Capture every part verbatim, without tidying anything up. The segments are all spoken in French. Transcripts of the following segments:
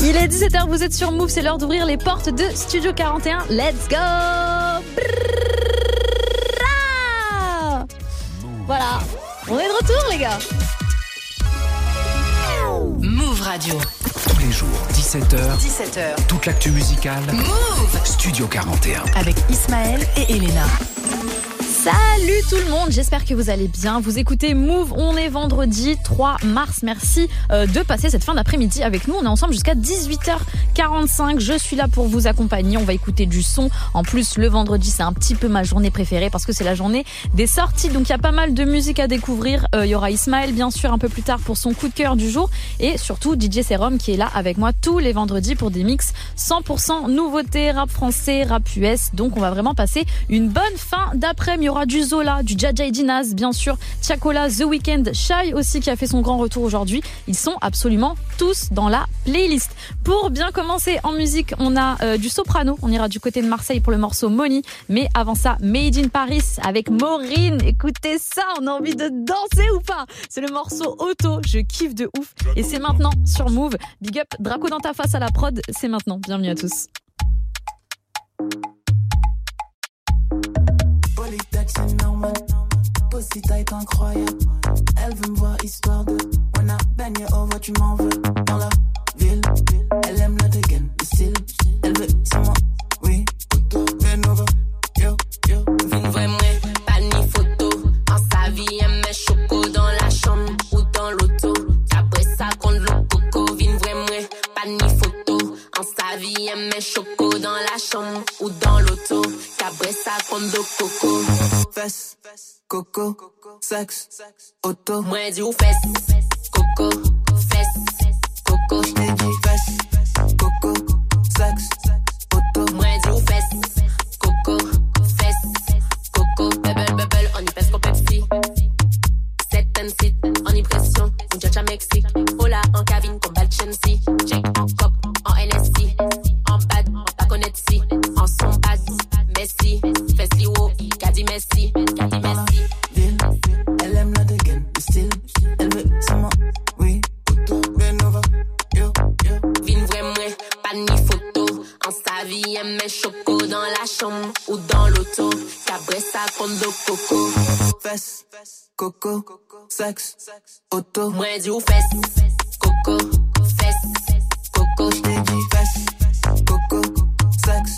Il est dix-sept heures, vous êtes sur Move, c'est l'heure d'ouvrir les portes de Studio quarante et un. Let's go! Voilà, on est de retour les gars. Move Radio. Tous les jours, dix-sept heures. dix-sept heures. Toute l'actu musicale. Move Studio quarante et un. Avec Ismaël et Elena. Salut tout le monde, j'espère que vous allez bien. Vous écoutez Move, on est vendredi trois mars. Merci de passer cette fin d'après-midi avec nous. On est ensemble jusqu'à dix-huit heures quarante-cinq. Je suis là pour vous accompagner. On va écouter du son. En plus, le vendredi, c'est un petit peu ma journée préférée parce que c'est la journée des sorties. Donc, il y a pas mal de musique à découvrir. Il euh, y aura Ismaël, bien sûr, un peu plus tard pour son coup de cœur du jour. Et surtout, D J Serom qui est là avec moi tous les vendredis pour des mix cent pour cent nouveautés, rap français, rap U S. Donc, on va vraiment passer une bonne fin d'après-midi. Du Zola, du Djadja et Dinaz, bien sûr, Tiakola, The Weeknd, Shay aussi qui a fait son grand retour aujourd'hui. Ils sont absolument tous dans la playlist. Pour bien commencer en musique, on a euh, du Soprano. On ira du côté de Marseille pour le morceau Money. Mais avant ça, Made in Paris avec Maureen. Écoutez ça, on a envie de danser ou pas? C'est le morceau auto, je kiffe de ouf. Et c'est maintenant sur Move. Big up, Draco dans ta face à la prod. C'est maintenant, bienvenue à tous. Pussy tight incroyable. Elle veut me voir histoire de Wanna bang you over, tu m'en veux. Dans la ville, elle aime le dégaine, le style. Elle veut sans moi, oui. De nouveau, yo, yo. Vous ne voyez pas ni photo. En sa vie, elle met choco dans la chambre ou dans l'auto. Après ça, contre le coco. Vous ne voyez pas ni photo. En sa vie, elle met choco dans la chambre ou dans l'auto. Après ça, contre le coco. Fess, coco, sexe, auto. Moi dis ou fesse, coco, fesse, coco. J't'ai dit fesse, coco, sexe, auto. Moi dis ou fesse, coco, fesse, coco. Bubble, bubble, on y pèse comme Pepsi. Set and sit, en impression, on judge à Mexique. Hola, en cavine, comme Bal Chelsea. Check en cop, en L S I. En bad, en pas connaître si. En son bad, Messi, Fessi wo, Kadi Messi. Ou dans l'auto, cabré ça comme de coco. Fesse, coco, sexe, auto. Moi dis ou fesse, coco, fesse, coco. J't'ai dit fesse, coco, sexe,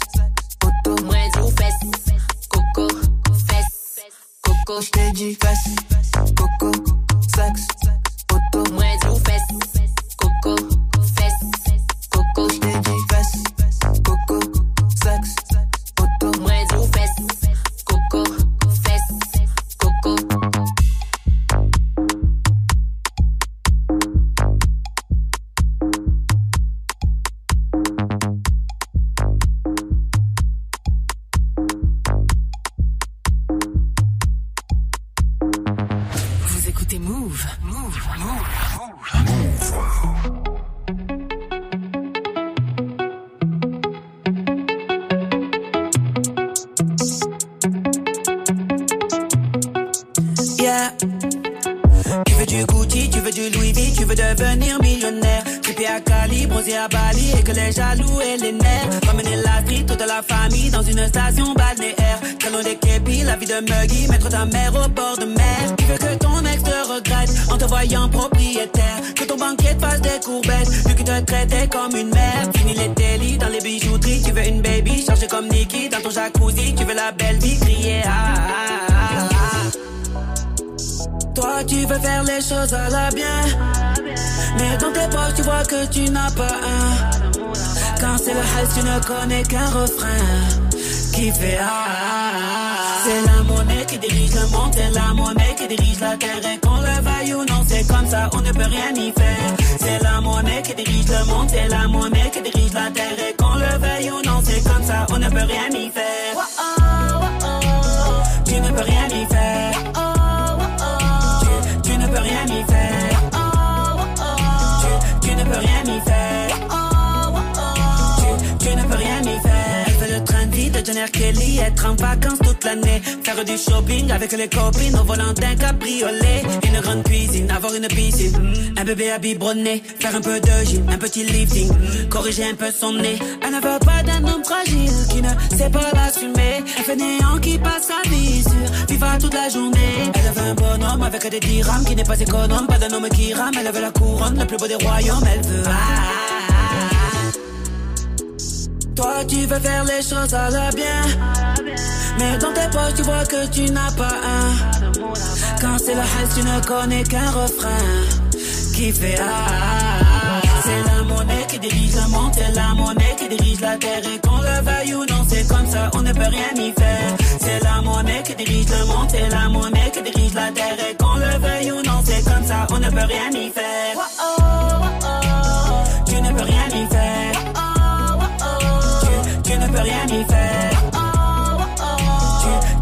auto. Moi dis ou fesse, coco, fesse, coco. J't'ai dit fesse, coco, sexe, auto. Moi dis ou fesse, coco, fesse, coco. J't'ai dit fesse, coco, sexe. À la bien, mais dans tes poches tu vois que tu n'as pas un. Quand c'est le hal, tu ne connais qu'un refrain qui fait ah, ah, ah. C'est la monnaie qui dirige le monde, c'est la monnaie qui dirige la terre. Et qu'on le veuille ou non, c'est comme ça, on ne peut rien y faire. C'est la monnaie qui dirige le monde, c'est la monnaie qui dirige la terre. Et qu'on le veuille ou non, c'est comme ça, on ne peut rien y faire. Oh oh, oh oh. Tu ne peux rien y faire. Oh oh. Tu ne peux rien y faire. Oh, oh, oh. Tu, tu ne peux rien y faire. Oh, oh, oh. Tu, tu ne peux rien y faire. Elle fait le train de vie de John partenaire Kelly, être en vacances toute l'année, faire du shopping avec les copines au volant d'un cabriolet, une grande cuisine, avoir une piscine, un bébé à biberonner, faire un peu de gym, un petit lifting, corriger un peu son nez. Elle ne veut pas d'un homme fragile qui ne sait pas l'assumer, un fainéant qui passe sa vie sur Viva toute la journée. Elle veut un bonhomme avec des dirhams qui n'est pas économe, pas d'un homme qui rame. Elle veut la couronne, le plus beau des royaumes, elle veut. Ah, toi tu veux faire les choses à la bien, mais dans tes poches tu vois que tu n'as pas un. Quand c'est le hal tu ne connais qu'un refrain qui fait ah, ah, ah. C'est la monnaie qui dirige le monde, c'est la monnaie qui dirige la terre. Et qu'on le veuille ou non c'est comme ça, on ne peut rien y faire. C'est la monnaie qui dirige le monde, c'est la monnaie qui dirige la terre. Et qu'on le veuille ou non c'est comme ça, on ne peut rien y faire. Oh, oh, oh. Tu ne peux rien y faire. Tu ne peux rien y faire. Oh, oh, oh, oh.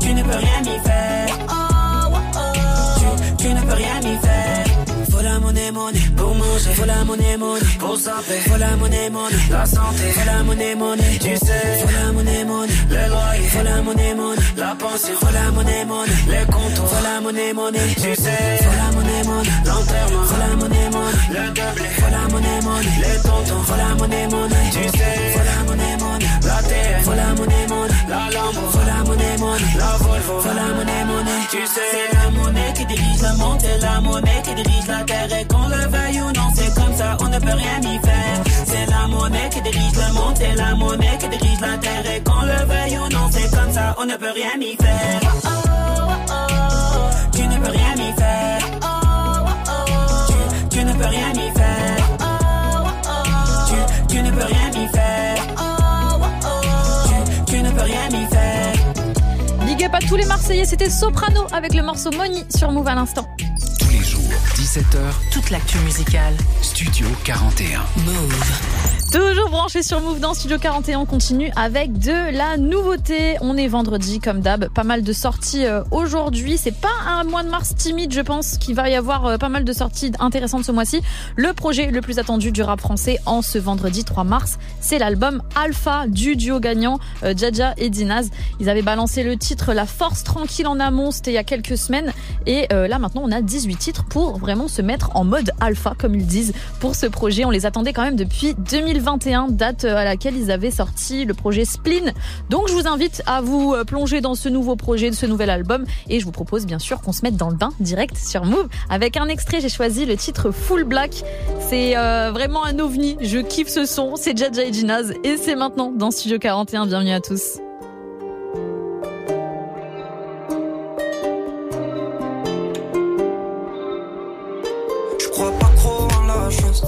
Tu, tu ne peux rien y faire. Oh, oh, oh, oh. Tu, tu ne peux rien y faire. Faut la monnaie, monnaie pour manger. Faut la monnaie, monnaie pour santé. Faut la monnaie, monnaie la santé. Faut la monnaie, monnaie tu sais. Faut la monnaie, monnaie le loyer. Faut la monnaie, monnaie la pension. Faut la monnaie, monnaie les comptes. Faut la monnaie, monnaie tu sais. Faut la monnaie, monnaie l'enterrement. Faut la monnaie, monnaie le double. Faut la monnaie, monnaie les tontons. Faut la monnaie, monnaie tu sais. Faut la monnaie, monnaie la terre, faut la monnaie, monnaie, la lampe, faut la monnaie, monnaie, la Volvo, faut la monnaie, monnaie, tu sais. C'est la monnaie qui dirige le monde, c'est la monnaie qui dirige la terre. Et qu'on le veuille ou non, c'est comme ça, on ne peut rien y faire. C'est la monnaie qui dirige le monde, c'est la monnaie qui dirige la terre. Et qu'on le veuille ou non, c'est comme ça, on ne peut rien y faire. Oh, oh, oh, oh. Tu ne peux rien y faire. Oh, oh, oh. Tu, tu ne peux rien y faire. Oh, oh, oh. Tu, tu ne peux rien y faire. Big up à tous les Marseillais, c'était Soprano avec le morceau Money sur Move à l'instant. Tous les jours, dix-sept heures, toute l'actu musicale. Studio quarante et un. Move. Toujours branché sur Move dans Studio quarante et un, on continue avec de la nouveauté. On est vendredi comme d'hab, pas mal de sorties aujourd'hui. C'est pas un mois de mars timide, je pense qu'il va y avoir pas mal de sorties intéressantes ce mois-ci. Le projet le plus attendu du rap français en ce vendredi trois mars, c'est l'album Alpha du duo gagnant Djadja et Dinaz. Ils avaient balancé le titre La Force Tranquille en amont, c'était il y a quelques semaines. Et là maintenant on a dix-huit titres pour vraiment se mettre en mode alpha comme ils disent pour ce projet. On les attendait quand même depuis deux mille vingt et un, date à laquelle ils avaient sorti le projet Spleen. Donc je vous invite à vous plonger dans ce nouveau projet, ce nouvel album, et je vous propose bien sûr qu'on se mette dans le bain direct sur Move. Avec un extrait, j'ai choisi le titre Full Black. C'est euh, vraiment un ovni, je kiffe ce son, c'est Djadja et Dinaz et c'est maintenant dans Studio quarante et un, bienvenue à tous. Je crois pas trop en la chance.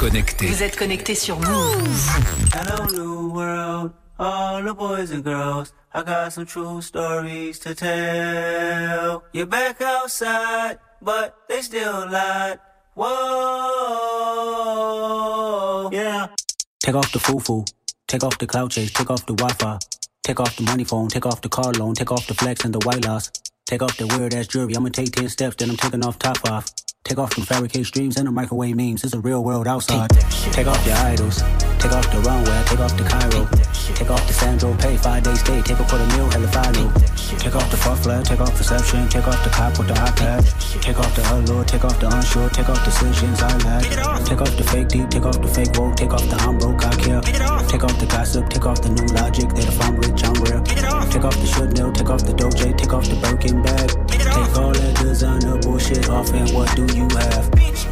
connectés. Vous êtes connectés sur Move. Hello new world, all the boys and girls. I got some true stories to tell. You're back outside, but they still lied. Whoa, yeah. Take off the foo-foo, take off the cloud chase, take off the Wi-Fi, take off the money phone, take off the car loan, take off the flex and the white loss. Take off that weird ass jewelry, I'ma take ten steps, then I'm taking off top off. Take off from fabricate streams and the microwave memes, it's a real world outside. Take off your idols, take off the runway, take off the Cairo. Take off the Sandro, pay five days stay, take a quarter meal, hella final. Take off the far flat, take off perception, take off the cop with the iPad. Take off the allure, take off the unsure, take off decisions I lack. Take off the fake deep, take off the fake woke, take off the I'm broke, I care. Take off the gossip, take off the new logic, that if I'm rich, I'm real. Take off the should know, take off the doje, take off the Birkin. Back. Take all that designer bullshit off, and what do you have? Bitch,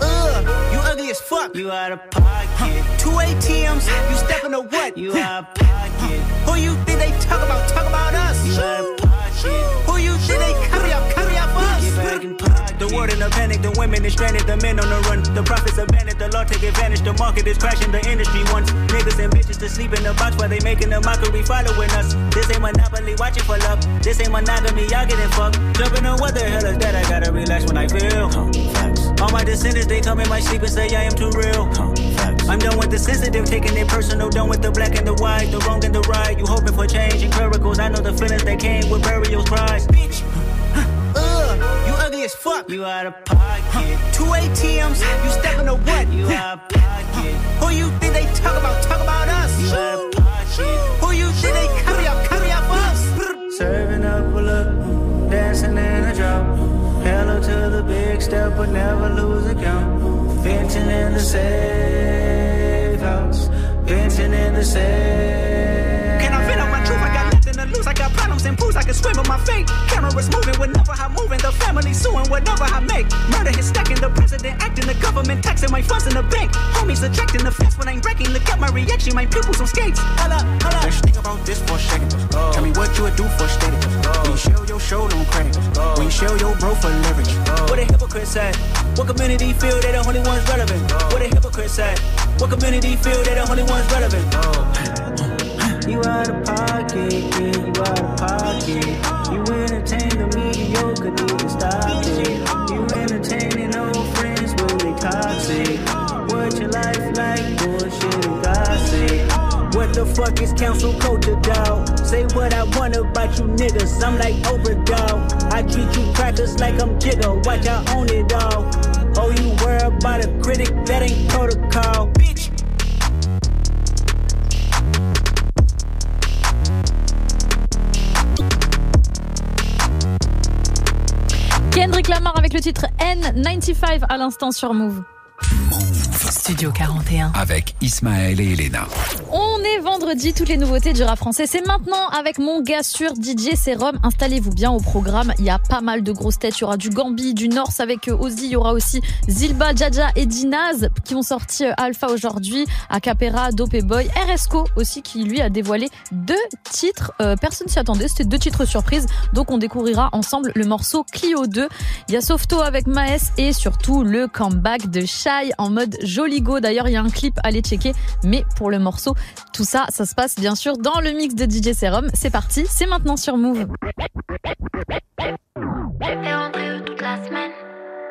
uh, you ugly as fuck. You out of pocket. Huh. Two A T Ms, you stepping to what? You out of pocket. Who you think they talk about? Talk about us. You out of pocket. Who you think they carry up? Carry up us. Get back in pocket. The world in a panic, the women is stranded, the men on the run. The profits abandoned, the law take advantage, the market is crashing, the industry wants niggas and bitches to sleep in the box while they making a mockery following us. This ain't monopoly, watch it for love. This ain't monogamy, y'all getting fucked. Jumping on what the hell is that? I gotta relax when I feel. All my descendants, they come in my sleep and say I am too real. I'm done with the sensitive, taking it personal. Done with the black and the white, the wrong and the right. You hoping for change and miracles. I know the feelings that came with burial cries. Bitch, uh, you ugly as fuck. You out of pocket. Huh. Two A T Ms, you stepping to what? You out of pocket. Huh. Who you think they talk about? Talk about us. You out of pocket. Who you think they carry up? Carry up us. Serving up a look, dancing in a drop. Hello to the big step, but never lose a count. Venting in the safe house. Venting in the safe. Can I fit up my truth? I got lose. I got problems and booze, I can swim with my fate. Cameras moving whenever I'm moving. The family suing whatever I make. Murder is stacking, the president acting, the government taxing my funds in the bank. Homies attracting the fence when I'm breaking. Look at my reaction, my pupils on skates. Hold up, hold up. Let's think about this for a second. Oh. Tell me what you would do for status. Oh. When you show your show on credit. Oh. When you show your bro for leverage. Oh. What a hypocrite said. What community feel they the only ones relevant? Oh. What a hypocrite said. What community feel they the only ones relevant? Oh. You out of pocket, yeah, you out of pocket. You entertain the mediocre, need to stop it. You entertaining old friends, but they toxic. What your life like, bullshit and gossip. What the fuck is council culture, dawg? Say what I want about you niggas, I'm like Oprah, dawg. I treat you crackers like I'm Jigga, watch I own it all. Oh, you worry about a critic, that ain't protocol, bitch. Kendrick Lamar avec le titre N quatre-vingt-quinze à l'instant sur Move. Move. Studio quarante et un. Avec Ismaël et Elena. On est vendredi, toutes les nouveautés du rap français. C'est maintenant avec mon gars sur D J Serom. Installez-vous bien au programme. Il y a pas mal de grosses têtes. Il y aura du Gambi, du Norse avec Ozzy. Il y aura aussi Zilba, Djadja et Dinaz qui ont sorti Alpha aujourd'hui. Acapella, Dope Boy R S C O aussi qui lui a dévoilé deux titres. Euh, personne s'y attendait. C'était deux titres surprises. Donc on découvrira ensemble le morceau Clio deux. Il y a Softo avec Maes et surtout le comeback de Shay en mode joli go. D'ailleurs, il y a un clip, allez checker. Mais pour le morceau, tout ça, ça se passe bien sûr dans le mix de D J Serom. C'est parti, c'est maintenant sur Move. J'étais en trio toute la semaine.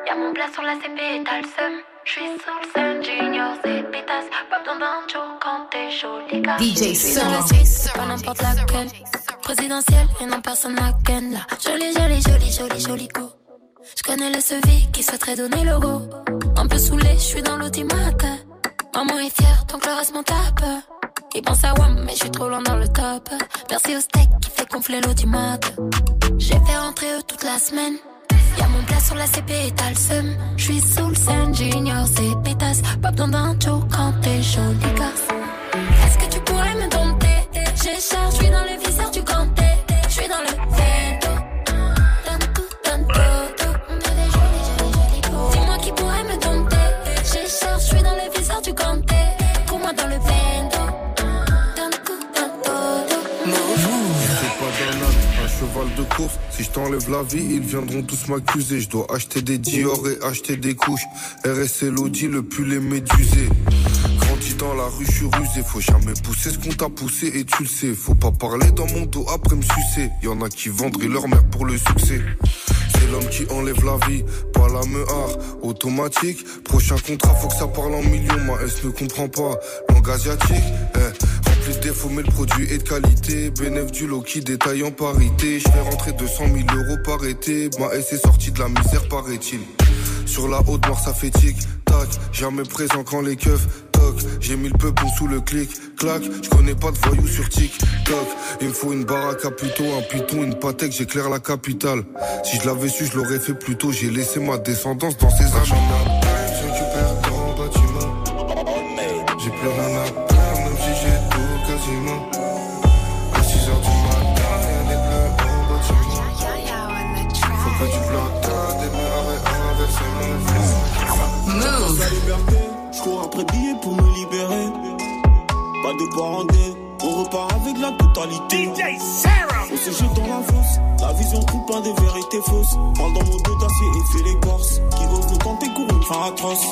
Y'a mon plat sur la C P et t'as le seum. J'suis sur le seum, j'ignore ces pétasses. Pas besoin d'un show quand t'es joli gars. D J Serom, pas n'importe laquelle. Présidentielle et non personne la ken là. Jolie, jolie, jolie, jolie, jolie go. J'connais le S V qui souhaiterait donner le go. Un peu saoulé, j'suis dans l'automate. Maman est fière, tant que le reste m'en tape. Ils pensent à WAM, mais j'suis trop loin dans le top. Merci au steak qui fait gonfler l'eau du mat. J'ai fait rentrer eux toute la semaine. Y'a mon plat sur la C P et t'as le seum. J'suis sous le scène, j'ignore ces pétasses. Pas besoin d'un tour quand t'es joli gosse. Est-ce que tu pourrais me dompter? J'ai cher, j'suis dans les viscères du ganté. J'suis dans le veto. Donne tout, donne tout, tout. On fait des jolis, jolis, jolis go. Dis-moi qui pourrait me dompter? J'ai cher, j'suis dans les viscères du ganté. Pour moi dans le veto. cheval de course. Si je t'enlève la vie, ils viendront tous m'accuser. Je dois acheter des Dior et acheter des couches. R S Elodie, le pull est médusé. Grandi dans la rue, je suis rusé. Faut jamais pousser ce qu'on t'a poussé et tu le sais. Faut pas parler dans mon dos après me sucer. Y'en a qui vendraient leur mère pour le succès. C'est l'homme qui enlève la vie, pas la mehar, automatique. Prochain contrat, faut que ça parle en millions. Ma S ne comprend pas, langue asiatique. Eh, rempli de défauts, mais le produit est de qualité. Bénéf du lot qui détaille en parité. Je fais rentrer deux cent mille euros par été. Ma S est sortie de la misère, paraît-il. Sur la haute noire, ça fait tic, tac. Jamais présent quand les keufs toc. J'ai mis le peuple sous le clic, clac. Je connais pas de voyous sur tic, toc. Il me faut une baraque à plutôt, un piton, une patek, j'éclaire la capitale. Si je l'avais su, je l'aurais fait plus tôt. J'ai laissé ma descendance dans ses âges. Je récupère ton bâtiment. J'ai plus rien à perdre, même si j'ai tout quasiment. À six heures du matin, rien n'est plus en bâtiment. Faut que tu pleures. Move. Sa liberté, je cours après billets pour me libérer. Pas de parenté, on repart avec la totalité. D J Serom. On se jette dans la fosse, la vision coupe plein des vérités fausses. Parle dans mon dos d'acier et fais les corses. Qui veulent nous tenter court une fin atroce.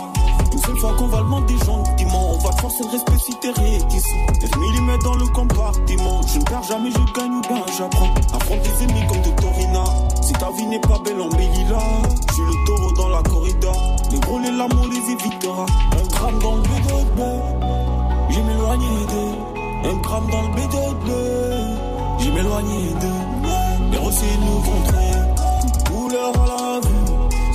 Une seule fois qu'on va le monde des gens, on va te forcer le respect si t'es réticent. neuf millimètres dans le compartiment. Je ne perds jamais, je gagne ou ben j'apprends. Affronte des ennemis comme de Torina. Si ta vie n'est pas belle, embellis là. Je suis le taureau dans la corrida. Les gros, les lames, on les évitera. Un gramme dans le B D B, j'ai m'éloigné d'eux. Un gramme dans le B D B, j'ai m'éloigné d'eux. Les rossés nous contrent. Couleur à la vue,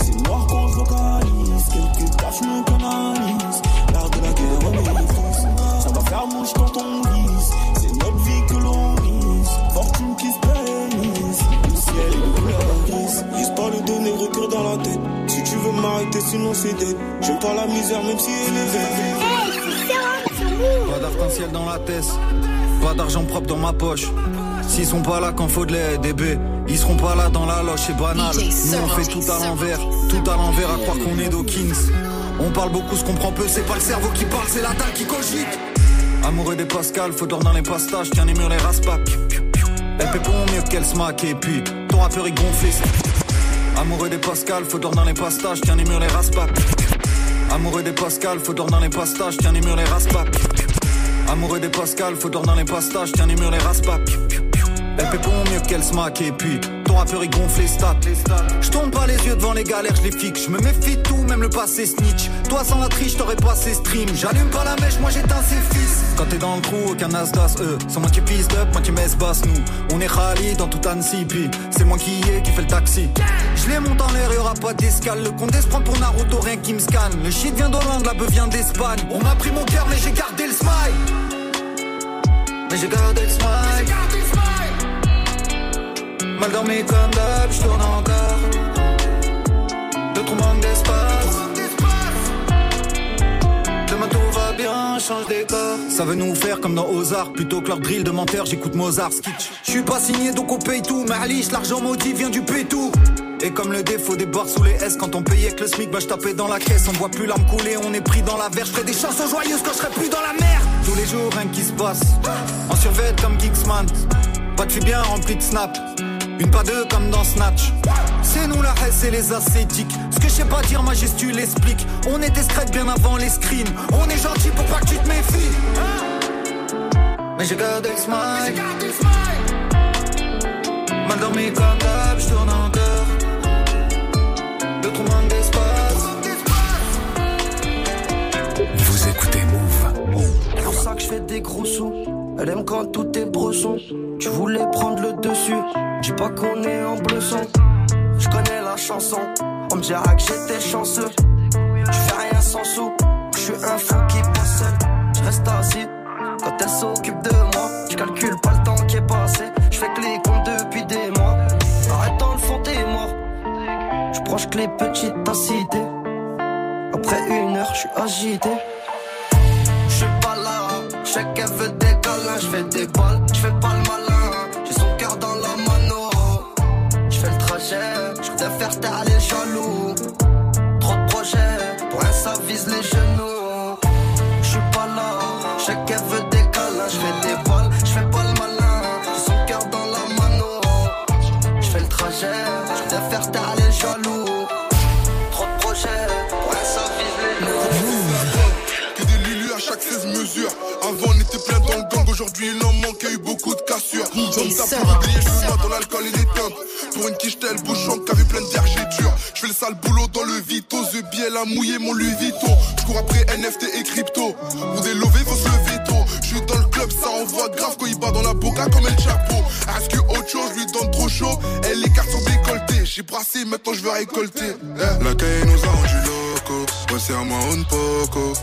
c'est noir qu'on vocalise. Quelques tâches nous canalisent. L'art de la guerre, on maîtrise. Ça va faire mouche quand on glisse. C'est notre vie que l'on mise. Fortune qui se pérennise. Le ciel est de couleur grise. Histoire de donner retour dans la tête. Tu veux m'arrêter sinon c'est dead. J'aime pas la misère même si elle est. Pas d'arc-en-ciel dans la tête, pas d'argent propre dans ma poche. S'ils sont pas là quand faut de l'aide, bébé, ils seront pas là dans la loge, c'est banal. Nous on fait tout à l'envers, tout à l'envers à croire qu'on est Dawkins. On parle beaucoup, se comprend peu, c'est pas le cerveau qui parle, c'est la dalle qui cogite. Amoureux des Pascal, faut dormir dans les pastages, tiens les murs les raspacs. Elle pépon mieux qu'elle smack et puis ton rappeur il gonflé. Amoureux des Pascal, faut dormir dans les pastages, tiens les murs les raspacs. Amoureux des Pascal, faut dormir dans les pastages, tiens les murs les raspacs. Amoureux des Pascal, faut dormir dans les pastages, tiens les murs les raspacs. Elle pépon mieux qu'elle smack et puis ton rappeur il gonfle les stats. Je tourne pas les yeux devant les galères, je les fixe. Je me méfie de tout, même le passé snitch. Toi sans la triche, t'aurais pas ces streams. J'allume pas la mèche, moi j'éteins ses fils. Quand t'es dans le trou, aucun Nasdaq, eux. C'est moi qui pisse up, moi qui messe basse, nous. On est rallye dans tout Annecy, puis c'est moi qui y est, qui fait le taxi. Je les monte en l'air, y'aura pas d'escale. Le condé se prend pour Naruto, rien qui me scanne. Le shit vient d'Hollande, la beuh vient d'Espagne. On m'a pris mon cœur, mais j'ai gardé le smile. Mais j'ai gardé le smile. Mal dormi comme d'hab, j'tourne encore. De trop manque d'espace. Demain tout va bien, change d'écart. Ça veut nous faire comme dans Ozark. Plutôt que leur drill de menteur, j'écoute Mozart, skitch. J'suis pas signé donc on paye tout. Ma'alish, l'argent maudit vient du pétou. Et comme le défaut des bars sous les S, quand on payait que le SMIC, bah j'tapais dans la caisse. On voit plus l'arme couler, on est pris dans la verre. J'ferais des chansons joyeuses quand j'serais plus dans la mer. Tous les jours, rien qui se passe. En survêt comme Geeksman. Pas de fille bien remplie de snap. Une pas deux comme dans Snatch. C'est nous la haisse et les ascétiques. Ce que je sais pas dire, ma gestu l'explique. On est discrète bien avant les screens. On est gentil pour pas que tu te méfies. Mais j'ai gardé le smile. Mal dormi comme d'hab, j'tourne encore. De trop manque d'espace. Vous écoutez Move. C'est pour ça que je fais des gros sous. Elle aime quand tout est brosson. Tu voulais prendre le dessus. Dis pas qu'on est en bleu son. Je connais la chanson. On me dira que j'étais chanceux. Tu fais rien sans sous. Je suis un fou qui passe seul. Je reste assis quand elle s'occupe de moi. Je calcule pas le temps qui est passé. Je fais que les comptes depuis des mois. Arrête dans le fond des morts. Je proche que les petites acidées. Après une heure je suis agité. Je suis pas là. Je sais qu'elle veut des. Je fais des balles, je fais pas le malin. J'ai son cœur dans la mano. Je fais le trajet, je voudrais faire taire les jaloux. Trop de projets, pour elle ça vise les genoux. Je suis pas là, je sais qu'elle veut des câlins. Je fais des balles, je fais pas le malin. J'ai son cœur dans la mano. Aujourd'hui il en manque, il y a eu beaucoup de cassures. J'en tape pour oublier, je me noie dans l'alcool et les teintes. Pour une quiche telle bouchante, carré plein de verre, j'ai dur. Je fais le sale boulot dans le vito, The Biel a mouillé mon Louis Vuitton. Je cours après N F T et crypto, on des lovés faut se lever tôt. Je suis dans le club, ça envoie grave quand il bat dans la boca comme El Chapeau. Est-ce que autre chose, je lui donne trop chaud, elle écarte son décolleté. J'ai brassé, maintenant je veux récolter. La caille nous a rendu locaux, passez à moi un poco.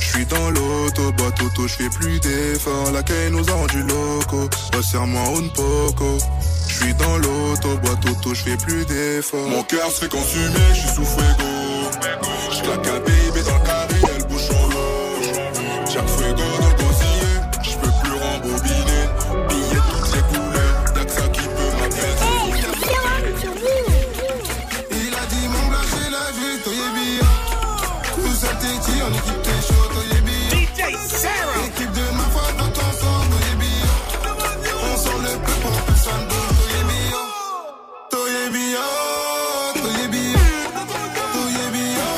J'suis dans l'auto, batoto, j'fais plus d'efforts. La caille nous a rendu locaux, resserre-moi un poco. J'suis dans l'auto, batoto, j'fais plus d'efforts. Mon cœur se fait consumer, j'suis sous fuego. J'claque un baby dans le carré, elle bouche en l'eau. Jack fuego dans le conseiller, j'peux plus rembobiner. Billets toutes les couleurs, y'a que ça qui peut m'apaiser. Il a dit mon blague, j'ai la vie, toi y'a bien. Tout ça t'es dit, on équipe tes choses. D J Serom. L'équipe de ma foi dans ton sang, Toyébio. On sort le peu pour personne d'autre, Toyébio. Toyébio, Toyébio. Toyébio,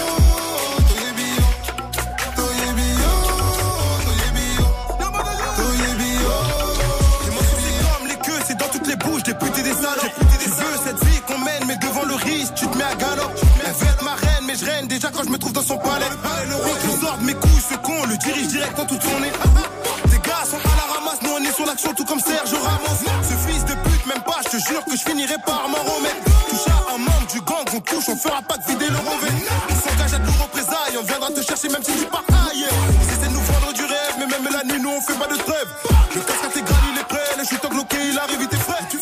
Toyébio. Toyébio, Toyébio. Toyébio. Et mon souci comme les queues, c'est dans toutes les bouches des putes et des salopes. Tu veux cette vie qu'on mène, mais devant le risque, tu te mets à galop. Elle veut être ma reine, mais je reine déjà quand je me trouve dans son palais. Le roi qui sort de mes couilles. On le dirige direct dans toute son nez. Tes gars sont à la ramasse, nous on est sur l'action tout comme Sergio Ramos. Ce fils de pute, même pas, je te jure que je finirai par m'en remettre. Touche à un membre du gang, on touche, on fera pas que vider le revêt. On s'engage à tout représailles, on viendra te chercher même si tu pars ailleurs. Ils essaient de nous vendre du rêve, mais même la nuit, nous on fait pas de trêve. Le casque intégral, il est prêt, le chute bloqué, il arrive, il est frais. Tous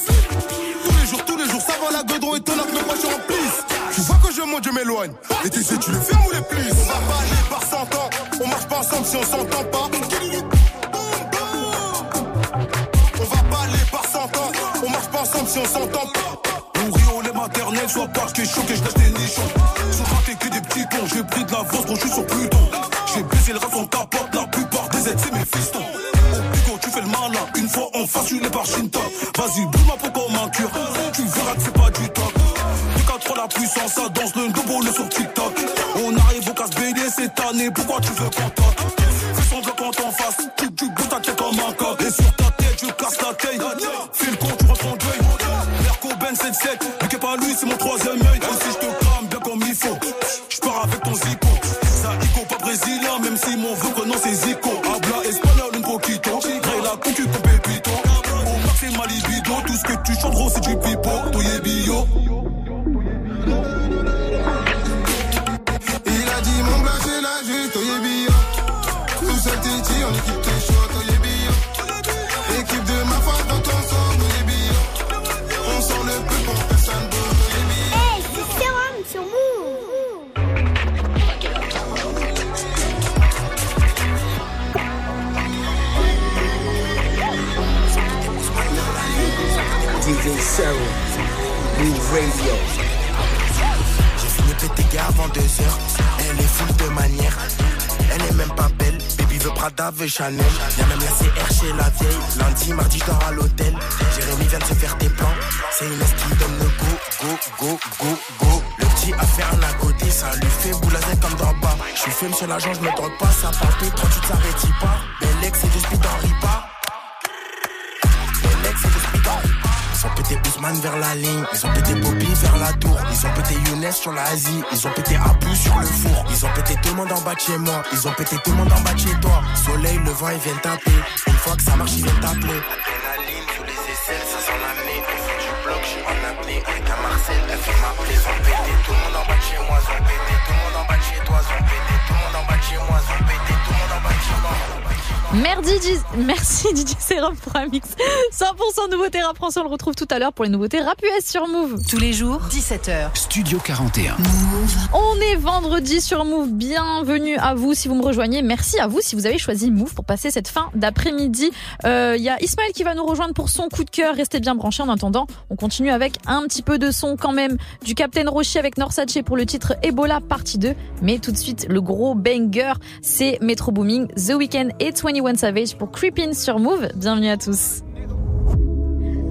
les jours, tous les jours, ça va la godro et ton arc, le poche remplisse. Tu vois que je monte, je m'éloigne. Et tu sais, tu les fermes ou les plisses. On va pas aller par cent ans. On marche pas ensemble si on s'entend pas. On va pas aller par cent ans. On marche pas ensemble si on s'entend pas. On rit, on les maternelles, soit parce que je choque et je lâche des nichons. Sans rater que des petits cons, j'ai pris de l'avance quand je suis sur Pluton. J'ai baisé le rap sur ta porte, la plupart des aides c'est mes fistons. Au pico, tu fais le malin, une fois en face, tu n'es pas Shinta. Vas-y, boule ma peau comme un cure, tu verras que c'est pas du top. deux quatre trois la puissance, ça danse le double sur TikTok. On arrive au casse-bélier cette année, pourquoi tu veux qu'on t'en fais son bloc quand t'en face, tu tu bouges ta tête comme un coq. Et sur ta tête, je casse la taille. Fais le con, tu rentres en deuil. Merco Ben sept sept, mais qu'est pas lui, c'est mon troisième œil. Aussi je te crame bien comme il faut, je pars avec ton zico. Ça ico, pas brésilien, même si mon veut que non c'est zico. Habla espagnol, un poquito, gré la coucu ton pépito. Au max c'est ma libido, tout ce que tu chantes gros c'est du pipo. Toyé bio. On équipe tes choix, Toyébio. Équipe de ma foi dans ton sang, Toyébio. On sent le peu pour personne d'autre, Toyébio. Hey, c'est Serom sur Move. D J Serom, Move Radio. J'ai fini pété gars avant deux heures. Elle est full de manière. Elle est même pas belle. Je veux Prada, veux Chanel. Y'a même la C R chez la vieille. Lundi, mardi, je dors à l'hôtel. Jérémy vient de se faire des plans. C'est une S qui donne le go, go, go, go, go. Le petit a fait un à côté, ça lui fait boule à Z comme dans bas. J'suis fume sur l'argent, j'me drogue pas. Ça parle de toi, tu t'arrêtis pas. Bellex, c'est du speed en ripa. Bellex, c'est du speed en ripa. Ils ont pété Ousmane vers la ligne, ils ont pété Poppy vers la tour, ils ont pété Younes sur la Asie, ils ont pété Abou sur le four, ils ont pété tout le monde en bas de chez moi, ils ont pété tout le monde en bas de chez toi. Soleil, le vent, ils viennent taper, une fois que ça marche, ils viennent t'appeler. Adrénaline, tous les aisselles, ça s'en amène, au fond du bloc, je suis en apnée, avec un Marcel, elle fait m'appeler. Ils ont pété tout le monde en bas de chez moi, ils ont pété tout le monde en bas de chez toi, ils ont pété tout le monde en bas de chez moi, ils ont pété tout le monde en bas de chez moi. Merci D J Serom pour un mix cent pour cent nouveauté rap français. On le retrouve tout à l'heure pour les nouveautés rap U S sur Move. Tous les jours, dix-sept heures. Studio quarante et un. Move. On est vendredi sur Move. Bienvenue à vous si vous me rejoignez. Merci à vous si vous avez choisi Move pour passer cette fin d'après-midi. Il euh, y a Ismaël qui va nous rejoindre pour son coup de cœur. Restez bien branchés en attendant. On continue avec un petit peu de son quand même du Captain Roshi avec Norsace pour le titre Ebola partie deux. Mais tout de suite, le gros banger, c'est Metro Booming, The Weeknd et vingt et un Savage pour Creepin' sur Move. Bienvenue à tous.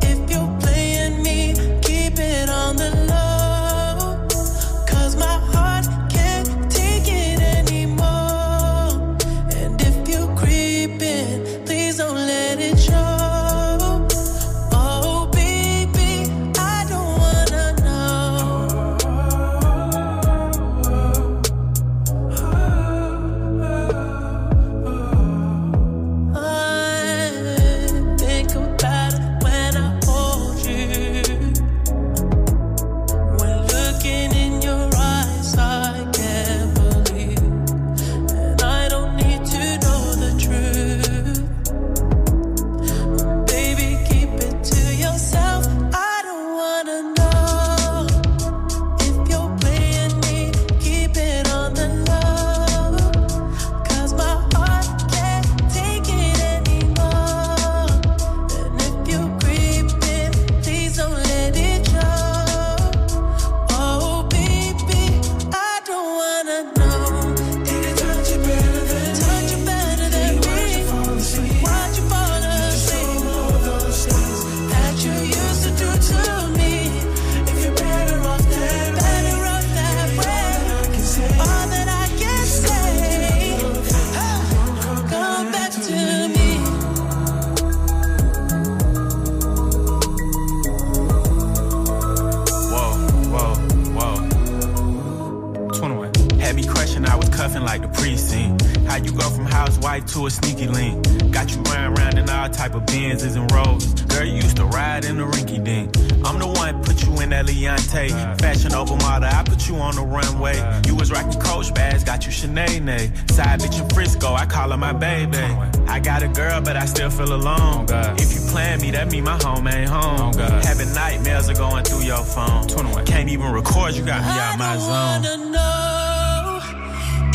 if you're playing me, keep it on the low, cause my heart can't take it anymore. And if you're creeping, please don't let it show. Oh baby, I don't wanna know. I think about it when I hold you. When looking in your eyes, I can't believe. And I don't need to know the truth. Baby, keep it to yourself. I don't wanna know if you're playing me. Keep it on the low, cause my heart can't take it anymore. And if you're creeping, please don't let it show. Oh baby, I don't wanna know. Did it touch you better than touch you better than me? Why'd you fall asleep? That you used to do to me. If you're better off that way, better off that way. All that I can say, oh, come back to me. Whoa, whoa, whoa. twenty-one. Had me crushing, I was cuffing like the precinct. How you go from housewife to a sneaky link? Got you riding round in all type of Benzes and Rolls. Girl, you used to ride in the rinky dink. I'm the one put you in that Leontay. Fashion over model, I put you on the runway. You was rocking Coach bags, got you Sinead. Side bitch in Frisco, I call her my baby. I got a girl, but I still feel alone. If you plan me, that mean my home ain't home. Having nightmares are going through your phone. Can't even record, you got me out my I zone. don't wanna know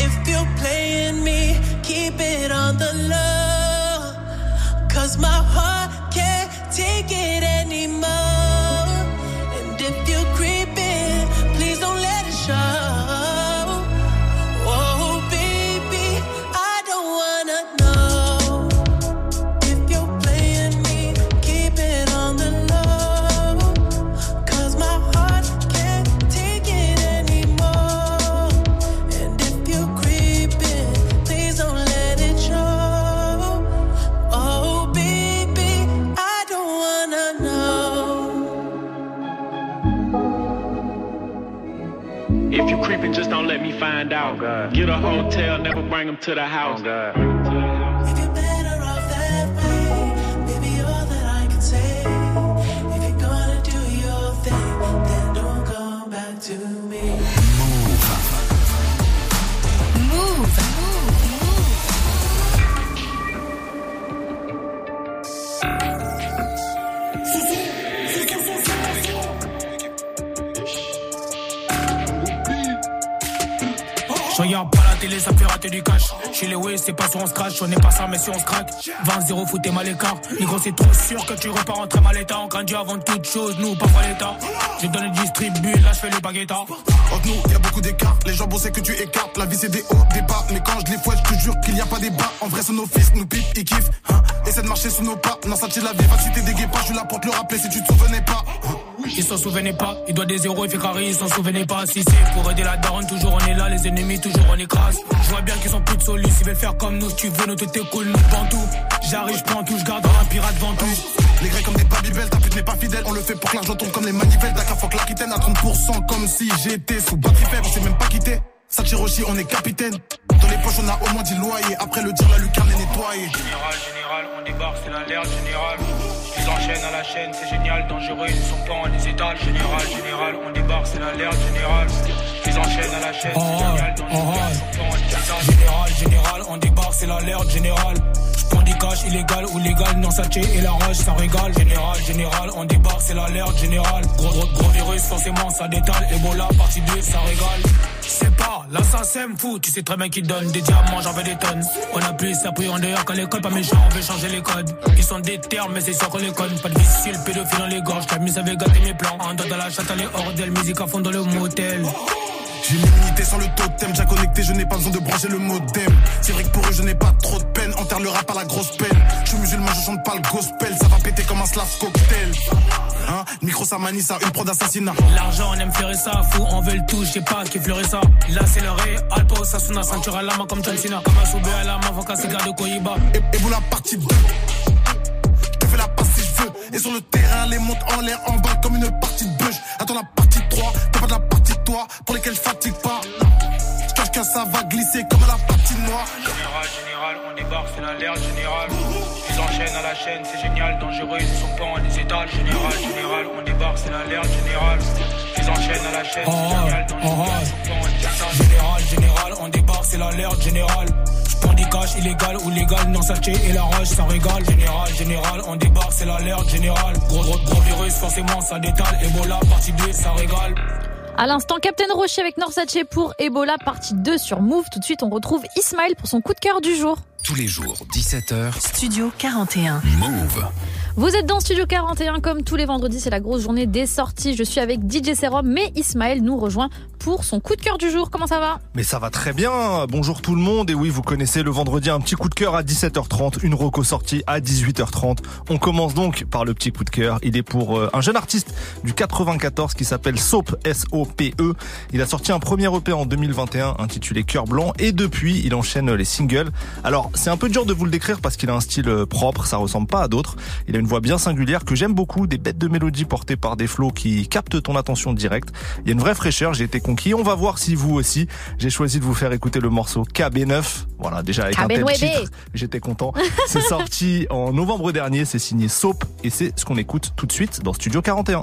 if you're playing me. Keep it on the low, cause my heart can't take it anymore. And if you're creeping, please don't let it show. Oh baby, I don't wanna know if you're playing me. Keep it on the low, cause my heart can't take it anymore. And if you're creeping, please don't let it show. Oh baby, I don't wanna know. If you creeping, just don't let me find out. Get a hotel, never bring them to the house. If you're better off that way, baby, all that I can say. If you're gonna do your thing, then don't come back to me. Move. Je regarde pas la télé, ça me fait rater du cash. Chez les way, c'est pas si on se crache, on n'est pas ça, mais si on se craque. vingt zéro, foutez mal l'écart. Négro, c'est trop sûr que tu repars en très mal état. On grandit avant toute chose, nous, pas mal état. Je donne le distribut, là, je fais le baguetta. Entre nous, y a beaucoup d'écarts. Les gens bossaient que tu écartes. La vie, c'est des hauts, des bas. Mais quand je les fouette, je te jure qu'il n'y a pas des bas. En vrai, c'est nos fils, nous pipent, ils kiffent. Hein. Essaie de marcher sous nos pas. Non, ça tire la vie, va si t'es dégué pas. Je suis là pour te le rappeler si tu te souvenais pas. Hein. Ils s'en souvenaient pas. Ils doivent des zéros, ils fait carré, ils s'en souvenaient pas. Si c'est pour aider la daronne, toujours on est là, les ennemis. Toujours on écrase. Je vois bien qu'ils ont plus de solus. Ils veulent faire comme nous. Si tu veux, nous te t'écoule, nous bantou. J'arrive, je prends tout, je garde un pirate ventouse. Les grecs comme des babybelles, ta pute n'est pas fidèle. On le fait pour que l'argent tombe comme les manivelles. Dakar, fuck l'Aquitaine à trente pour cent. Comme si j'étais sous batterie faible. On s'est même pas quitté. Sachi Roshi, on est capitaine. Dans les poches, on a au moins dix loyers. Après le tir, la lucarne est nettoyée. Général, général, on débarque, c'est l'alerte, général. Je les enchaîne à la chaîne, c'est génial. Dangereux, ils ne sont pas en les étals. Général, général, on débarque, c'est l'alerte, général. Je les enchaîne à la chaîne, c'est génial. Dangereux, ils sont pas en les étals. Général, général, on débarque, c'est l'alerte, général. Je prends des caches illégales ou légales. Norsace et la rage, ça régale. Général, général, on débarque, c'est l'alerte, général. Gros, gros, gros virus, forcément, ça détale. Ebola, partie deux, ça régale. C'est pas l'assassin me fout, tu sais très bien qu'il donne des diamants, j'en veux des tonnes. On a plus appris en dehors qu'à l'école, pas mes gens, on veut changer les codes. Ils sont des termes, mais c'est sûr qu'on les conne. Pas de vicieux, pédophile dans les gorges, la mise avait gâté mes plans. Un doigt dans la chatte, elle est hors d'elle, musique à fond dans le motel. J'ai l'immunité sans le totem, j'ai connecté, je n'ai pas besoin de brancher le modem. C'est vrai que pour eux je n'ai pas trop de peine, enterre le rap à la grosse peine. Je suis musulman, je chante pas le gospel, ça va péter comme un slave cocktail. Hein, micro ça manie ça, une prod d'assassinat. L'argent on aime fleurer ça, fou on veut le tout, j'ai pas qui fleurer ça. Là c'est le ré, Alpo, Sasuna, ceinture à la main comme John Cena. Comme un soubé à la main, voca c'est gars de Koyiba. Et, et vous la partie deux, je te fais la passe si je veux. Et sur le terrain les montes en l'air, en bas comme une partie de bûche. Attends la partie trois, t'as pas de la partie de toi, pour lesquels je fatigue pas. Je cache qu'un ça va glisser comme à la partie noire. Général, général, on débarque, c'est l'alerte générale. Ils enchaînent à la chaîne, c'est génial, dangereux, ils sont pas en des étals. Général, général, on débarque, c'est l'alerte générale. Ils enchaînent à la chaîne, c'est génial, dangereux, ils sont pas en des étals. Général, général, on débarque, c'est l'alerte générale. J'prends des caches illégales ou légales, Norsace et la roche, ça régale. Général, général, on débarque, c'est l'alerte générale. Gros, gros, gros virus, forcément, ça détale. Ebola, partie deux, ça régale. À l'instant, Captain Roshi avec Norsace pour Ebola, partie deux sur Move. Tout de suite, on retrouve Ismaël pour son coup de cœur du jour. Tous les jours, dix-sept heures, Studio quarante et un. Move. Vous êtes dans Studio quarante et un, comme tous les vendredis, c'est la grosse journée des sorties. Je suis avec D J Serom, mais Ismaël nous rejoint pour son coup de cœur du jour. Comment ça va ? Mais ça va très bien, bonjour tout le monde. Et oui, vous connaissez le vendredi, un petit coup de cœur à dix-sept heures trente, une reco sortie à dix-huit heures trente. On commence donc par le petit coup de cœur. Il est pour un jeune artiste du quatre-vingt-quatorze qui s'appelle Sope, S O P E. Il a sorti un premier E P en deux mille vingt et un intitulé Cœur Blanc et depuis, il enchaîne les singles. Alors, c'est un peu dur de vous le décrire parce qu'il a un style propre, ça ressemble pas à d'autres. Il a une voix bien singulière que j'aime beaucoup, des bêtes de mélodie portées par des flows qui captent ton attention directe. Il y a une vraie fraîcheur, j'ai été conquis. On va voir si vous aussi. J'ai choisi de vous faire écouter le morceau K B neuf. Voilà, déjà avec K B neuf. Un tel titre, j'étais content. C'est sorti en novembre dernier, c'est signé Soap et c'est ce qu'on écoute tout de suite dans Studio quarante et un.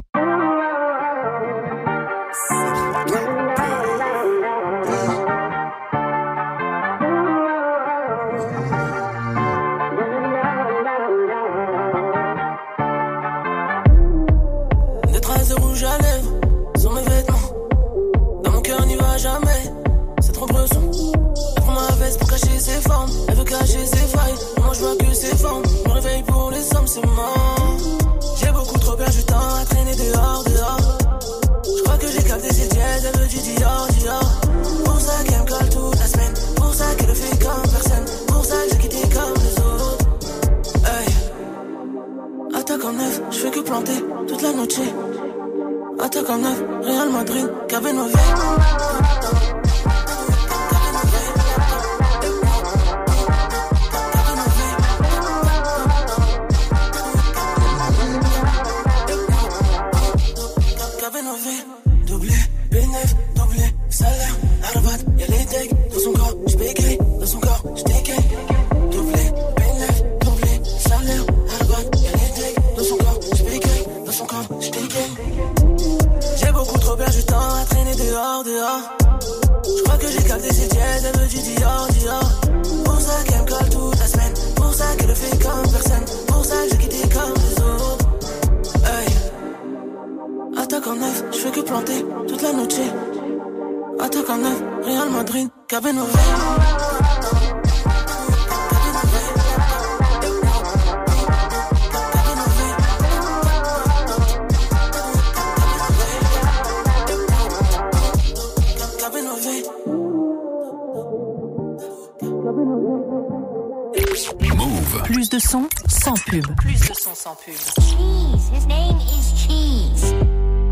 Plus de son sans pub. Plus de son sans pub. Cheese, his name is Cheese.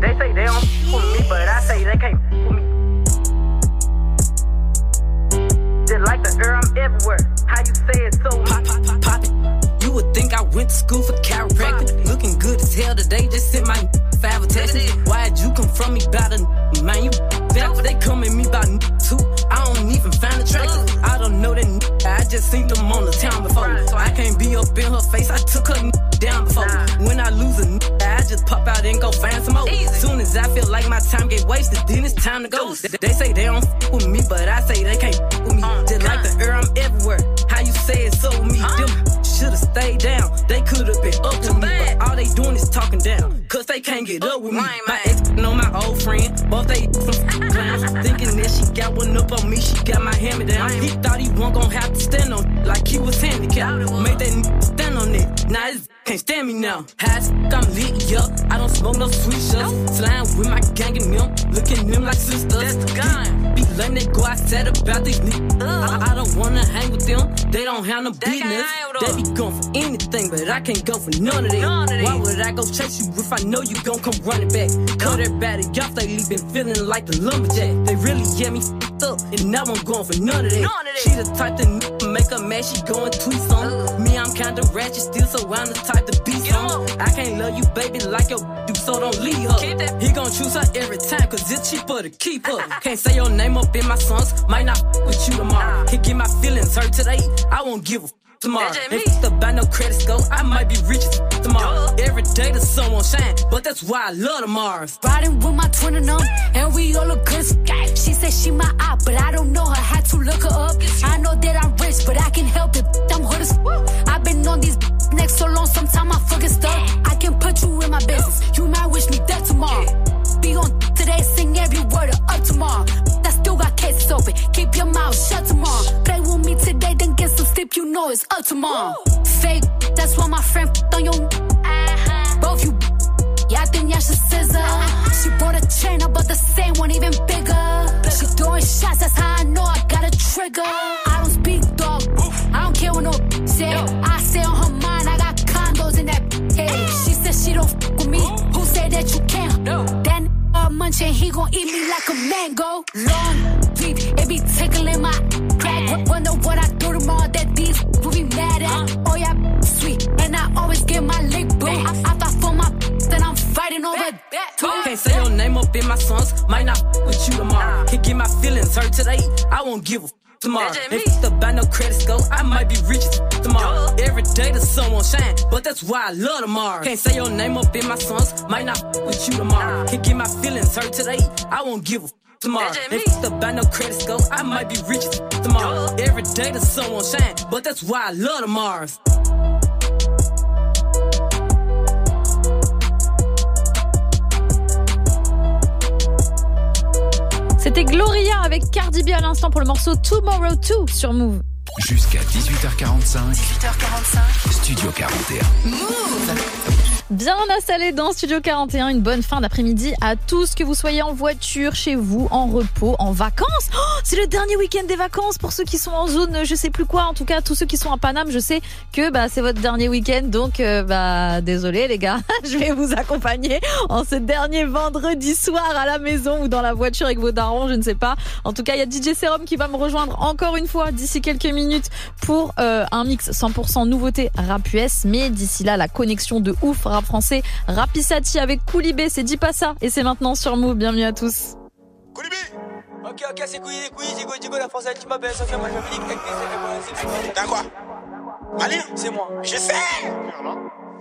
They say they don't fool me, but I say they can't fool me. Just like the air, I'm everywhere. How you say it so? Pop, pop, pop, pop. You would think I went to school for chiropractic. Looking good as hell today, just sent my five attachments. Why'd you come from me about a man? You back, they come at me about two. I don't even find attractive. I don't know that n- I just seen them on the town before. I can't be up in her face. I took her n- down before. When I lose a n- I just pop out and go find some more. Soon as I feel like my time get wasted, then it's time to go. They say they don't f- with me, but I say they can't f- with me. Just like the air, I'm everywhere. How you say it so me? Them shoulda stayed down. They coulda been up to me, but all they doing is talking down. Cause they can't get up with me. My ex know my old friend, both they some f- clowns. Thinking that she got one up on me, she got my hand me down. him. He thought he won't gon' have to stand on like he was handicapped. Made that n- stand on it. Now his can't stand me now. Has I'm lit up. I don't smoke no sweet shots. Slime with my gang and them, looking them like sisters. Be lame, they go outside about these niggas. I, I don't wanna hang with them. They don't have no business. They be gone for anything, but I can't go for none of that. Why would I go chase you if I know you gon' come running back? Cut that batty off, they been feeling like the lumberjack. They really get me f***ed up, and now I'm going for none of that. None of that. She the type to n- make her mad, she going tweets on uh. me. I'm kinda ratchet still, so I'm the type to be on. I can't love you, baby, like your do, so don't leave her. He gon' choose her every time, cause it's cheaper to keep her. Can't say your name up in my songs, might not f*** with you tomorrow. Can't get my feelings hurt today, I won't give a f- tomorrow. If it's about no credit score, I might be rich as f- tomorrow. Duh. Every day the sun won't shine, but that's why I love the Mars. Riding with my twin and them, and we all look good. She said she my op, but I don't know her. Had to look her up. I know that I'm rich, but I can help it. I'm hood as f- I've been on these b- necks so long, sometimes I fucking stuck. I can put you in my business. You might wish me dead tomorrow. Be on today, sing every word of up tomorrow. I still got cases open. Keep your mouth shut tomorrow. Play with me today, then get some sleep. You know it's up tomorrow. Ooh. Fake, that's why my friend f***ed on your uh-huh. Both you yeah, I think y'all should scissor. Uh-huh. She bought a chain, I bought the same one, even bigger. bigger. She throwing shots, that's how I know I got a trigger. I don't speak dog, oof. I don't care what no b- say. Yo. I say on her mind, I got condos in that b- head. Uh-huh. She said she don't f*** with me. Uh-huh. Who said that you can't? No. That n- all munching, he gon' eat me like a mango. Long deep, it be tickling my crack. Wonder what I do tomorrow that these will be mad at. Oh yeah, sweet, and I always get my lick boo. I, I thought for my then I'm fighting over that. Can't say your name up in my songs, might not with you tomorrow. Can't get my feelings hurt today, I won't give a tomorrow. If it's about no credit score, I might be rich as tomorrow. Every day the sun won't shine, but that's why I love tomorrow. Can't say your name up in my songs, might not with you tomorrow. Can't get my feelings hurt today, I won't give a tomorrow. If it's about no credit score, I might be rich as tomorrow. Every day the sun won't shine, but that's why I love tomorrow. C'était Gloria avec Cardi B à l'instant pour le morceau Tomorrow deux sur Move. Jusqu'à dix-huit heures quarante-cinq. dix-huit heures quarante-cinq. Studio quarante et un. Move! Bien installé dans Studio quarante et un, une bonne fin d'après-midi à tous, que vous soyez en voiture, chez vous, en repos, en vacances. Oh, c'est le dernier week-end des vacances pour ceux qui sont en zone je sais plus quoi, en tout cas tous ceux qui sont à Paname, je sais que bah, c'est votre dernier week-end, donc euh, bah, désolé les gars, je vais vous accompagner en ce dernier vendredi soir à la maison ou dans la voiture avec vos darons, je ne sais pas. En tout cas, il y a D J Serom qui va me rejoindre encore une fois d'ici quelques minutes pour euh, un mix cent pour cent nouveauté rap U S, mais d'ici là, la connexion de ouf rap français, Rapisati avec Koulibé, c'est dit pas ça, et c'est maintenant sur Move. Bienvenue à tous. Koulibé. Ok, ok, c'est Koulibé, Koulibé, Koulibé, Koulibé, la française, tu m'appelles, ça fait moi, je me dis que t'as quoi? Allez, c'est moi. Je sais.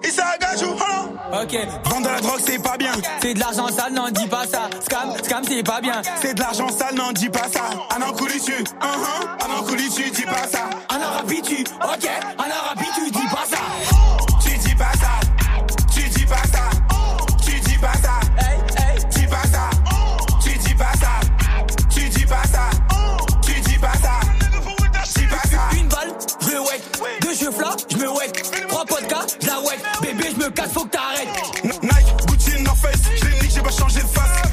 Il s'engage ou pas? Ok. Vendre la drogue, c'est pas bien. C'est de l'argent sale, n'en dis pas ça. Scam, scam, c'est pas bien. C'est de l'argent sale, n'en dis pas ça. Un an couli, tu, un an, un an couli, tu dis pas ça. Un an rapide, tu, ok, un an rapide, tu dis pas ça. Tu dis pas ça. Tu dis pas ça, tu dis pas ça, tu dis pas ça, tu dis pas ça, tu dis pas ça, tu dis pas ça, tu dis pas ça. Une balle, je wake, deux jeux flas, je me wake, trois podcasts, je la wake, bébé, je me casse, faut que t'arrêtes. Nike, Gucci, Norse, je l'ai nique, j'ai pas changé de face.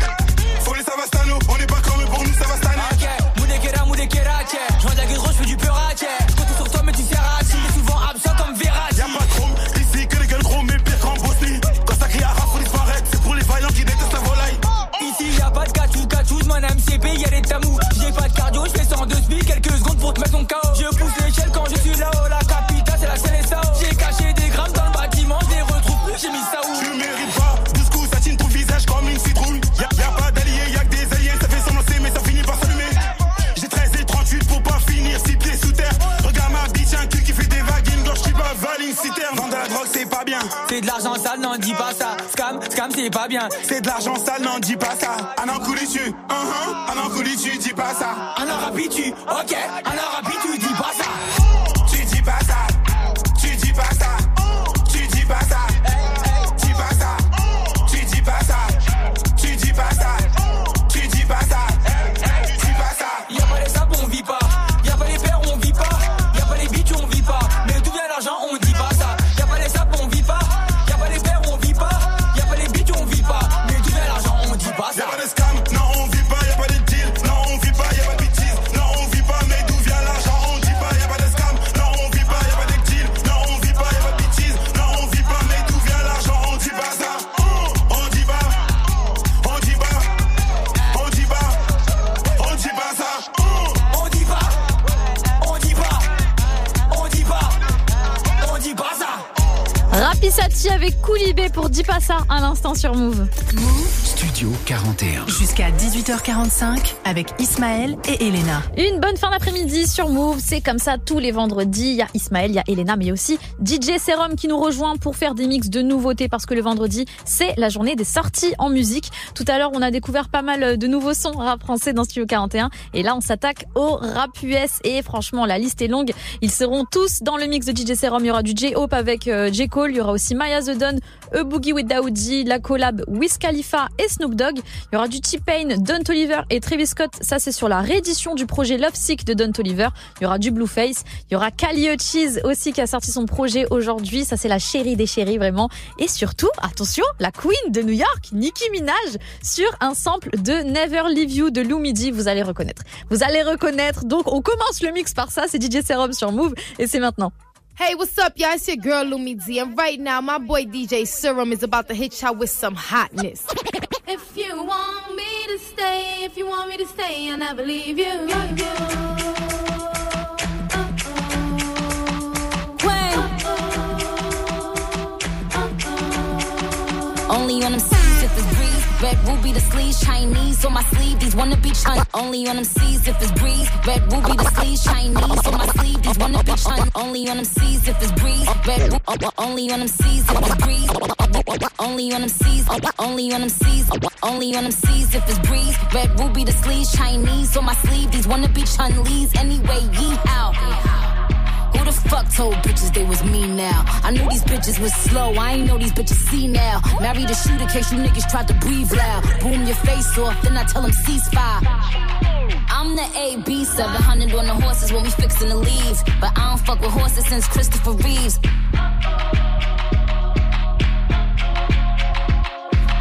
Faut les Savastano, on n'est pas comme eux, pour nous ça va stanner. Ok, Moudekera, Moudekera, tiens, je vois de la gueule, je fais du peur, tiens. Je compte sur toi, mais tu seras assis, souvent absent comme Vera. Y'a pas trop, ici que les gueules gros, mais pire qu'en Bosnie. Qui déteste la volaille. Ici y'a pas de cachou, cachou, mon M C P, y'a des tamous. J'ai pas de cardio, j'fais cent deux spi, quelques secondes pour te mettre en K O. Je pousse l'échelle quand je suis là-haut, la capitale c'est la C L S A. J'ai caché des grammes dans le bâtiment, je les retrouve plus, j'ai mis ça où. Tu mérites pas, douze coups, ça tine ton visage comme une citrouille. Y'a, y'a pas d'alliés, y'a que des alliés, ça fait semblancer mais ça finit par s'allumer. J'ai treize et trente-huit pour pas finir, six pieds sous terre. Regarde ma bitch, un cul qui fait des vagues, une gorge qui bat, valine, citerne. Vendre la drogue c'est pas bien. C'est de l'argent sale, n'en dis pas ça. Scam, scam, c'est pas bien. C'est de l'argent sale, n'en dis pas ça. Un an couli tu, un an couli tu, dis pas ça. Un an rapide tu, ok, un an rapide tu, dis pas ça. Tu dis pas ça, tu dis pas ça, tu dis pas ça, tu dis pas ça, tu dis pas ça, tu dis pas ça, tu dis pas ça, tu dis pas ça. Y'a pas les sapes, on vit pas. Y'a pas Sati avec Koulibé pour Dis pas ça à l'instant sur Move. Move Studio quarante et un. Jusqu'à dix-huit heures quarante-cinq avec Ismaël et Elena. Une bonne fin d'après-midi sur Move. C'est comme ça tous les vendredis. Il y a Ismaël, il y a Elena, mais aussi D J Serom qui nous rejoint pour faire des mix de nouveautés parce que le vendredi, c'est la journée des sorties en musique. Tout à l'heure, on a découvert pas mal de nouveaux sons rap français dans Studio quarante et un. Et là, on s'attaque au rap U S. Et franchement, la liste est longue. Ils seront tous dans le mix de D J Serom. Il y aura du J-Hope avec J. Cole. Il y aura aussi Maya The Don, E Boogie with Daoudi, la collab Wiz Khalifa et Snoop Dogg. Il y aura du T-Pain, Don Toliver et Travis Scott. Ça, c'est sur la réédition du projet Love Sick de Don Toliver. Il y aura du Blueface. Il y aura Kali Uchis aussi qui a sorti son projet aujourd'hui. Ça, c'est la chérie des chéries, vraiment. Et surtout, attention, la Queen de New York, Nicki Minaj, sur un sample de Never Leave You de Lou Midi. Vous allez reconnaître. Vous allez reconnaître. Donc, on commence le mix par ça. C'est D J Serom sur Move et c'est maintenant. Hey, what's up, y'all? It's your girl, Lou Midi, and right now, my boy D J Serom is about to hit y'all with some hotness. If you want me to stay, if you want me to stay, I'll never leave you. Leave you. Only on them seas if it's breeze, red ruby the sleeves, Chinese on my sleeve, these wanna be Chinese. Only on them seas if it's breeze, red ruby the sleeves, Chinese on my sleeve, these wanna be Chinese. Only on them seas if it's breeze, red ruby. Only on them seas if it's breeze. Only on them seas, only on them seas, only on them seas if it's breeze, red ruby the sleeves, Chinese on my sleeve, these wanna be Chun-Lees. Anyway, yee out. Who the fuck told bitches they was me now? I knew these bitches was slow, I ain't know these bitches see now. Married a shooter in case you niggas tried to breathe loud. Boom your face off, then I tell them ceasefire. I'm the A B, seven hundred on the horses when we fixin' to leave. But I don't fuck with horses since Christopher Reeves.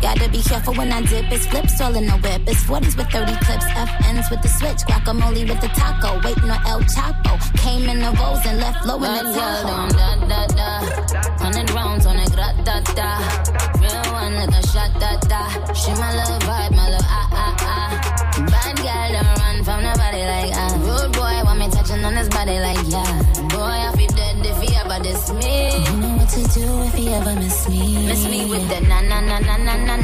Gotta be careful when I dip, it's flips all in the whip. It's forties with thirty clips, F Ns with the switch. Guacamole with the taco, waiting on El Chapo. Came in the rolls and left low in the Tahoe. Hundred rounds on a grat-da-da. Real one like a shot-da-da. She my little vibe, my little ah-ah-ah. Bad girl don't run from nobody like ah. Rude boy want me touching on his body like yeah. Boy, I feel dead if he ever diss me. You know what to do if he ever miss me. Miss me with the na-na-na-na-na-na. I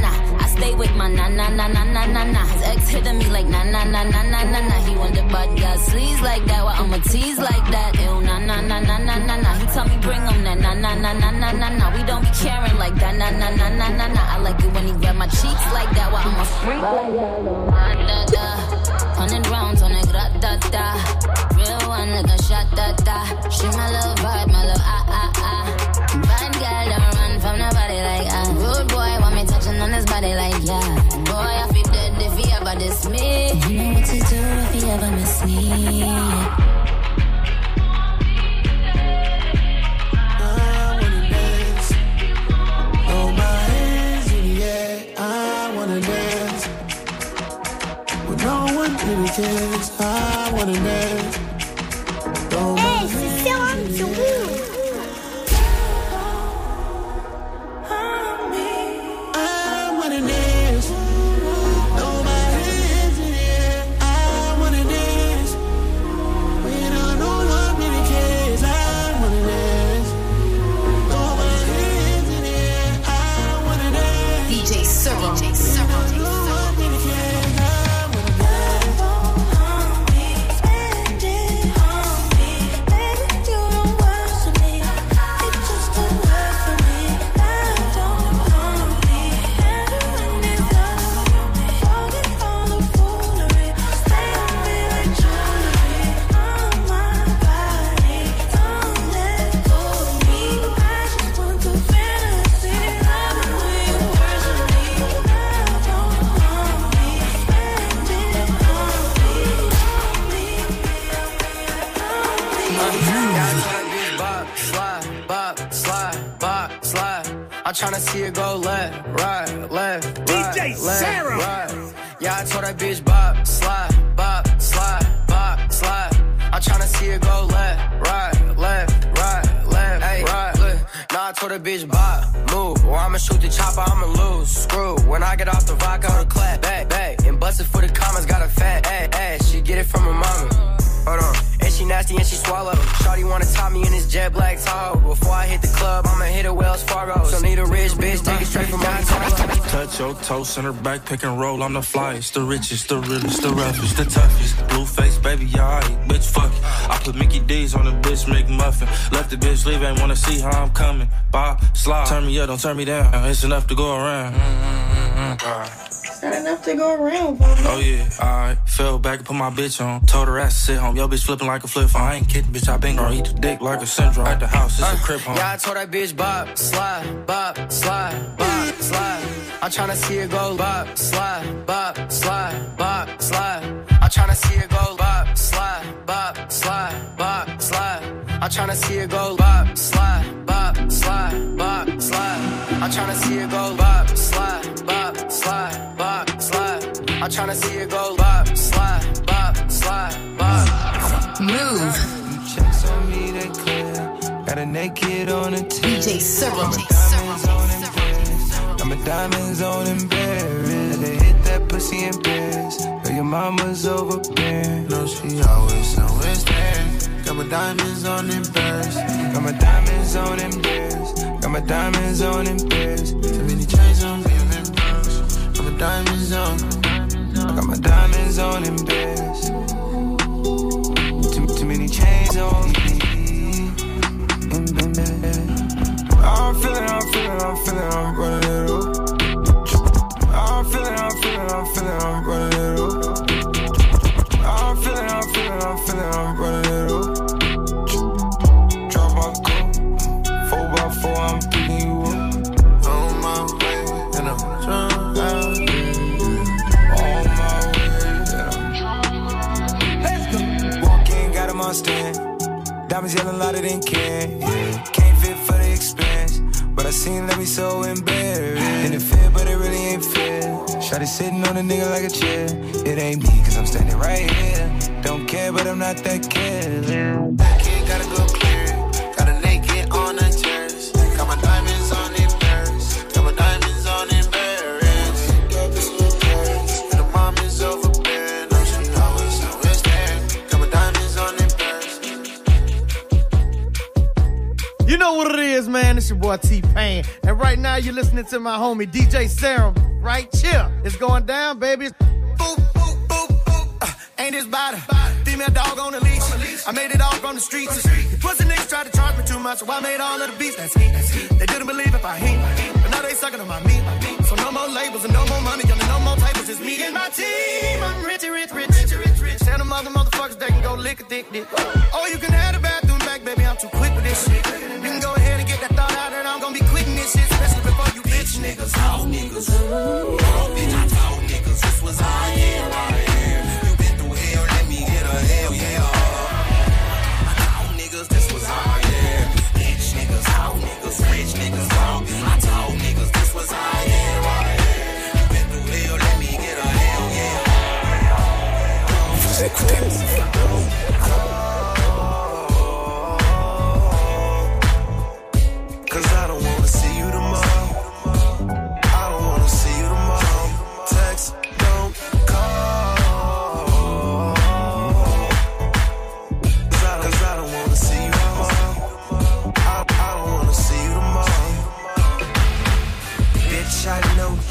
stay with my na na na na na na na. His ex hitting me like na na na na na na na. He wonder but got sleeves like that. Why I'ma tease like that? Ew na na na na na na na. He tell me bring him that na na na na na na na. We don't be caring like that na na na na na na. I like it when he grab my cheeks like that. Why I'ma freak like that? Da da. Hundred rounds on a grat da da. Real one like a shot da da. She my little vibe, my little ah ah ah. Bad girl don't run from nobody like ah. Rude boy want me touching on his body like yeah. Boy, I feel dead if he ever diss me. You know what to do if he ever miss me. I wanna dance. Throw my hands in the air. I wanna dance. With no one in the kids. I wanna dance. Throw my hands in the air. Hey, c'est Serom. Tryna see it go left, right, left, right, D J left, Serom. Right. Yeah, I told that bitch bop, slide, bop, slide, bop, slide. I tryna see it go left, right, left, right, left, hey, right. Look, now I told that bitch bop, move, or I'ma shoot the chopper, I'ma lose, screw. When I get off the vodka, I'll clap, back, back, and bust it for the commas, got a fat ass, ass. She get it from her mama. Hold on. And she nasty and she swallow. Shawty wanna top me in this jet black Tahoe. Before I hit the club, I'ma hit a Wells Fargo. So need a rich bitch, take it straight from my top. Touch your toe, send her back, pick and roll. I'm the flyest, the richest, the realest, the roughest, the toughest. Blue face, baby, alright, bitch, fuck it. I put Mickey D's on the bitch, McMuffin. Left the bitch, leave, ain't wanna see how I'm coming. Bob, slide, turn me up, don't turn me down. It's enough to go around. Mm-hmm, right. Not enough to go around, bro. Oh, yeah, alright. Fell back and put my bitch on. Told her ass to sit home. Yo, bitch flipping like a flip phone. I ain't kidding, bitch. I been gon' eat the dick like a syndrome. At the house, it's uh, a crib home. Yeah, I told that bitch, bop, slide, bop, slide, bop, slide. I'm tryna see her go, bop, slide, bop, slide, bop, slide. I'm tryna see her go, bop, slide, bop, slide, bop, slide. I'm tryna see her go, bop, slide, bop, slide, bop, slide. I'm tryna see her go, bop, slide, bop, slide, bop. Slide. I'm tryna see it go bop, slide, bop, slide, bop. Move. You checks on me, they clear. Got a naked on a tip. D J Serom. I'm a diamonds on embarrassed. They hit that pussy in Paris. But your mama's overbearing. No, she always, always there. Got my diamonds on embarrassed. Got my diamonds on embarrassed. Got my diamonds on embarrassed. Too many chains on me. Diamonds on, I got my diamonds on in best. Too, too many chains on me. I'm feeling, I'm feeling, I'm feeling, I'm running it up. I'm feeling, I'm feeling, I'm feeling, I'm running it up. I'm feeling, I'm feeling, I'm feeling, I'm running it up. Drop my coat, four by four, I'm picking you up. On my way, and I'm drunk. Stand. Diamonds yelling louder than can. Yeah. Can't fit for the expense, but I seen let me so embarrassed. And it fit, but it really ain't fair. Shawty sitting on a nigga like a chair. It ain't me, cause I'm standing right here. Don't care, but I'm not that careless. That kid gotta go clear. Got a naked on the terrace. Got my diamonds on in Paris. Got my diamonds on in Paris. Got this little Paris. And the mom is over. You know what it is, man. It's your boy T-Pain. And right now you're listening to my homie D J Serom. Right here. It's going down, baby. Boop, boop, boop, boop. Uh, ain't this body. Female dog on the leash. On the leash. I made it all from the streets. Street. Pussy niggas tried to charge me too much, so I made all of the beats. That's heat. That's heat. They didn't believe if I heat. But now they sucking on my meat. So no more labels and no more money. And no more tables. It's me and my team. I'm rich, rich, rich, rich, rich, rich. Tell them other motherfuckers they can go lick a dick, dick. Oh, you can have the bathroom back, baby. I'm too quick with this shit. Niggas, all niggas, all bitch, I told niggas this was all yeah, all yeah. You been through hell, let me get a hell yeah. I told niggas this was all yeah. Bitch niggas, all niggas, rich niggas, all bitch, I told niggas this was all yeah, all yeah. You been through hell, let me get a hell yeah. Vous écoutez Move. Cause I don't wanna see you tomorrow.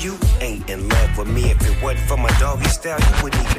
You ain't in love with me. If it wasn't for my doggy style, you wouldn't even.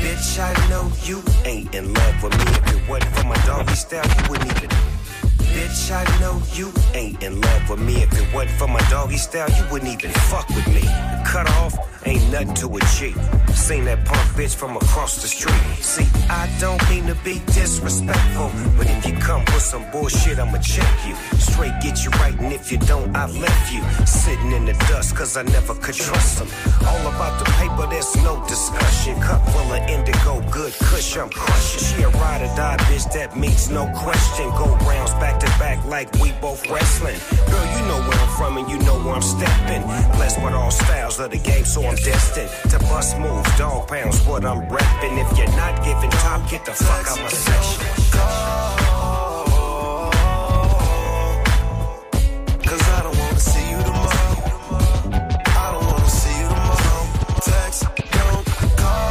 Bitch, I know you ain't in love with me. If it wasn't for my doggy style, you wouldn't even. Bitch, I know you ain't in love with me. If it wasn't for my doggy style, you wouldn't even fuck with me. Cut off ain't nothing to a G. Seen that punk bitch from across the street. See, I don't mean to be disrespectful, but if you come with some bullshit, I'ma check you. Straight get you right, and if you don't, I left you sitting in the dust, cause I never could trust them. All about the paper, there's no discussion. Cup full of indigo, good cush, I'm crushing. She a ride or die bitch, that means no question. Go rounds back to back like we both wrestling. Girl, you know where I'm from and you know where I'm stepping. Blessed with all styles of the game, so I'm destined to bust moves. Dog pounds, what I'm repping. If you're not giving top, get the fuck out my section. Cause I don't wanna see you tomorrow. I don't wanna see you tomorrow. Text, don't call.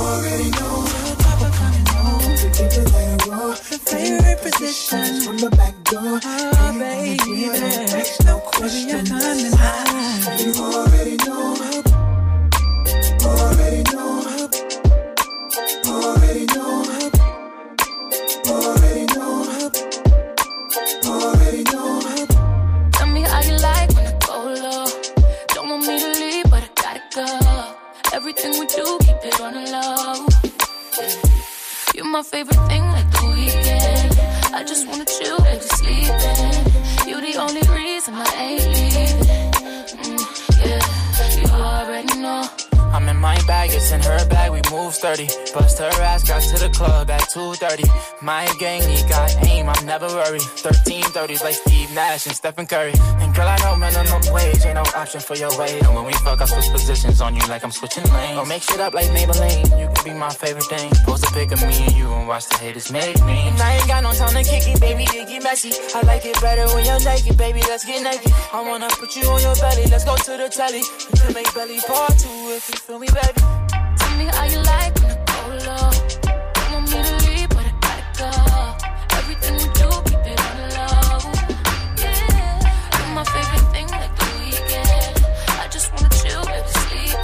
already know. Papa coming home to keep it that raw. Favorite position from the back door. Oh, baby, there's no question. You already know. Already know. Already know. Already know. Already know. Tell me how you like when I go low. Don't want me to leave, but I gotta go. Everything we do, keep it on the low. You're my favorite thing like The Weeknd. I just wanna chill and just sleep in. You're the only reason I ain't leaving. Mm, yeah, you already know. I'm in my bag, it's in her bag, we move sturdy. Bust her ass, got to the club at two thirty. My gang, he got aim, I'm never worried. thirteen thirties like Steve Nash and Stephen Curry. And girl, I know minimum wage, ain't no option for your weight. And when we fuck, I switch positions on you like I'm switching lanes. Don't make shit up like Maybelline, you can be my favorite thing. Post a pic of me and you and watch the haters make me. And I ain't got no time to kick it, baby, it get messy. I like it better when you're naked, baby, let's get naked. I wanna put you on your belly, let's go to the telly. You can make belly part two if you feel me, baby. Tell me how you like when I go low. Don't want me to leave, but I gotta go. Everything we do, keep it on the low. Yeah, you're my favorite thing like The Weeknd. I just wanna chill and just sleep in.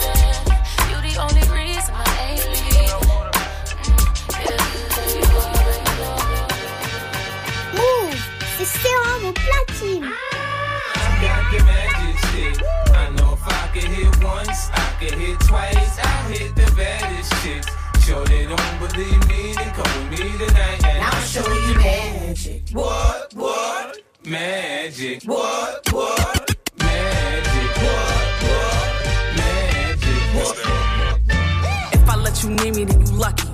You're the only reason I ain't leaving. Mm, yeah, you already know. Move, c'est Serom au platine. I know if I could hit once, I could hit twice, I hit the baddest shit. Sure they don't believe me, then come with me tonight and I'll show you magic. What, what? Magic. What, what? Magic. What, what? Magic. What, what? If I let you near me, then you lucky.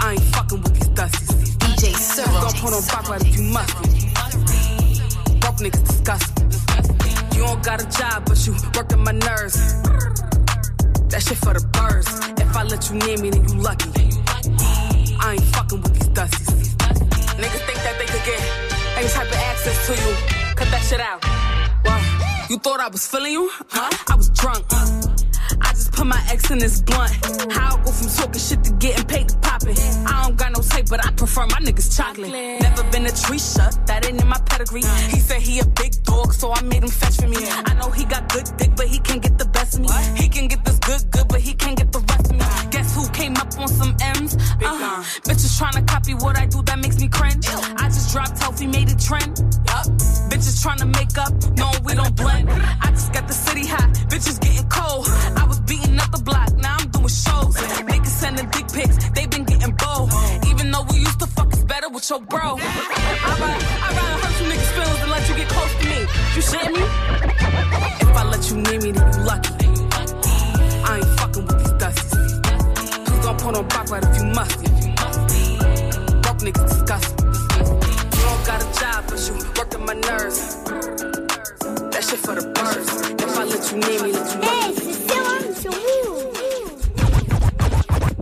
I ain't fucking with these dusties. D J Serom. Don't put on back right if you must. Broke niggas disgusting. You don't got a job, but you working my nerves. That shit for the birds. If I let you near me, then you lucky. I ain't fucking with these dusties. Niggas think that they could get any type of access to you. Cut that shit out. Well, you thought I was feeling you? Huh? I was drunk. I just put my ex in this blunt. How I go from talking shit to getting paid to poppin'. I don't got no tape, but I prefer my niggas chocolate. Never been a tree shut, that ain't in my pedigree. He said he a big dog, so I made him fetch for me. I know he got good dick, but he can't get the best of me. He can get this good, good, but he can't get the rest of me. Guess who came up on some M's? Uh-huh. Bitches tryna copy what I do, that makes me cringe. I just dropped healthy, made it trend. Yup. Bitches tryna make up, knowing we don't blend. I just got the city hot, bitches getting cold. I was beating up the block, now I'm doing shows. Niggas sending dick pics, they been getting bold. Even though we used to fuck, it's better with your bro. I'd rather hurt you niggas' feelings than let you get close to me. You shitting me? If I let you near me, then you lucky. I ain't fucking with these dusties. Please don't put on back right if you must. Broke niggas disgusting. You don't got a job, but you working my nerves. That shit for the birds. If I let you near me, let you lucky.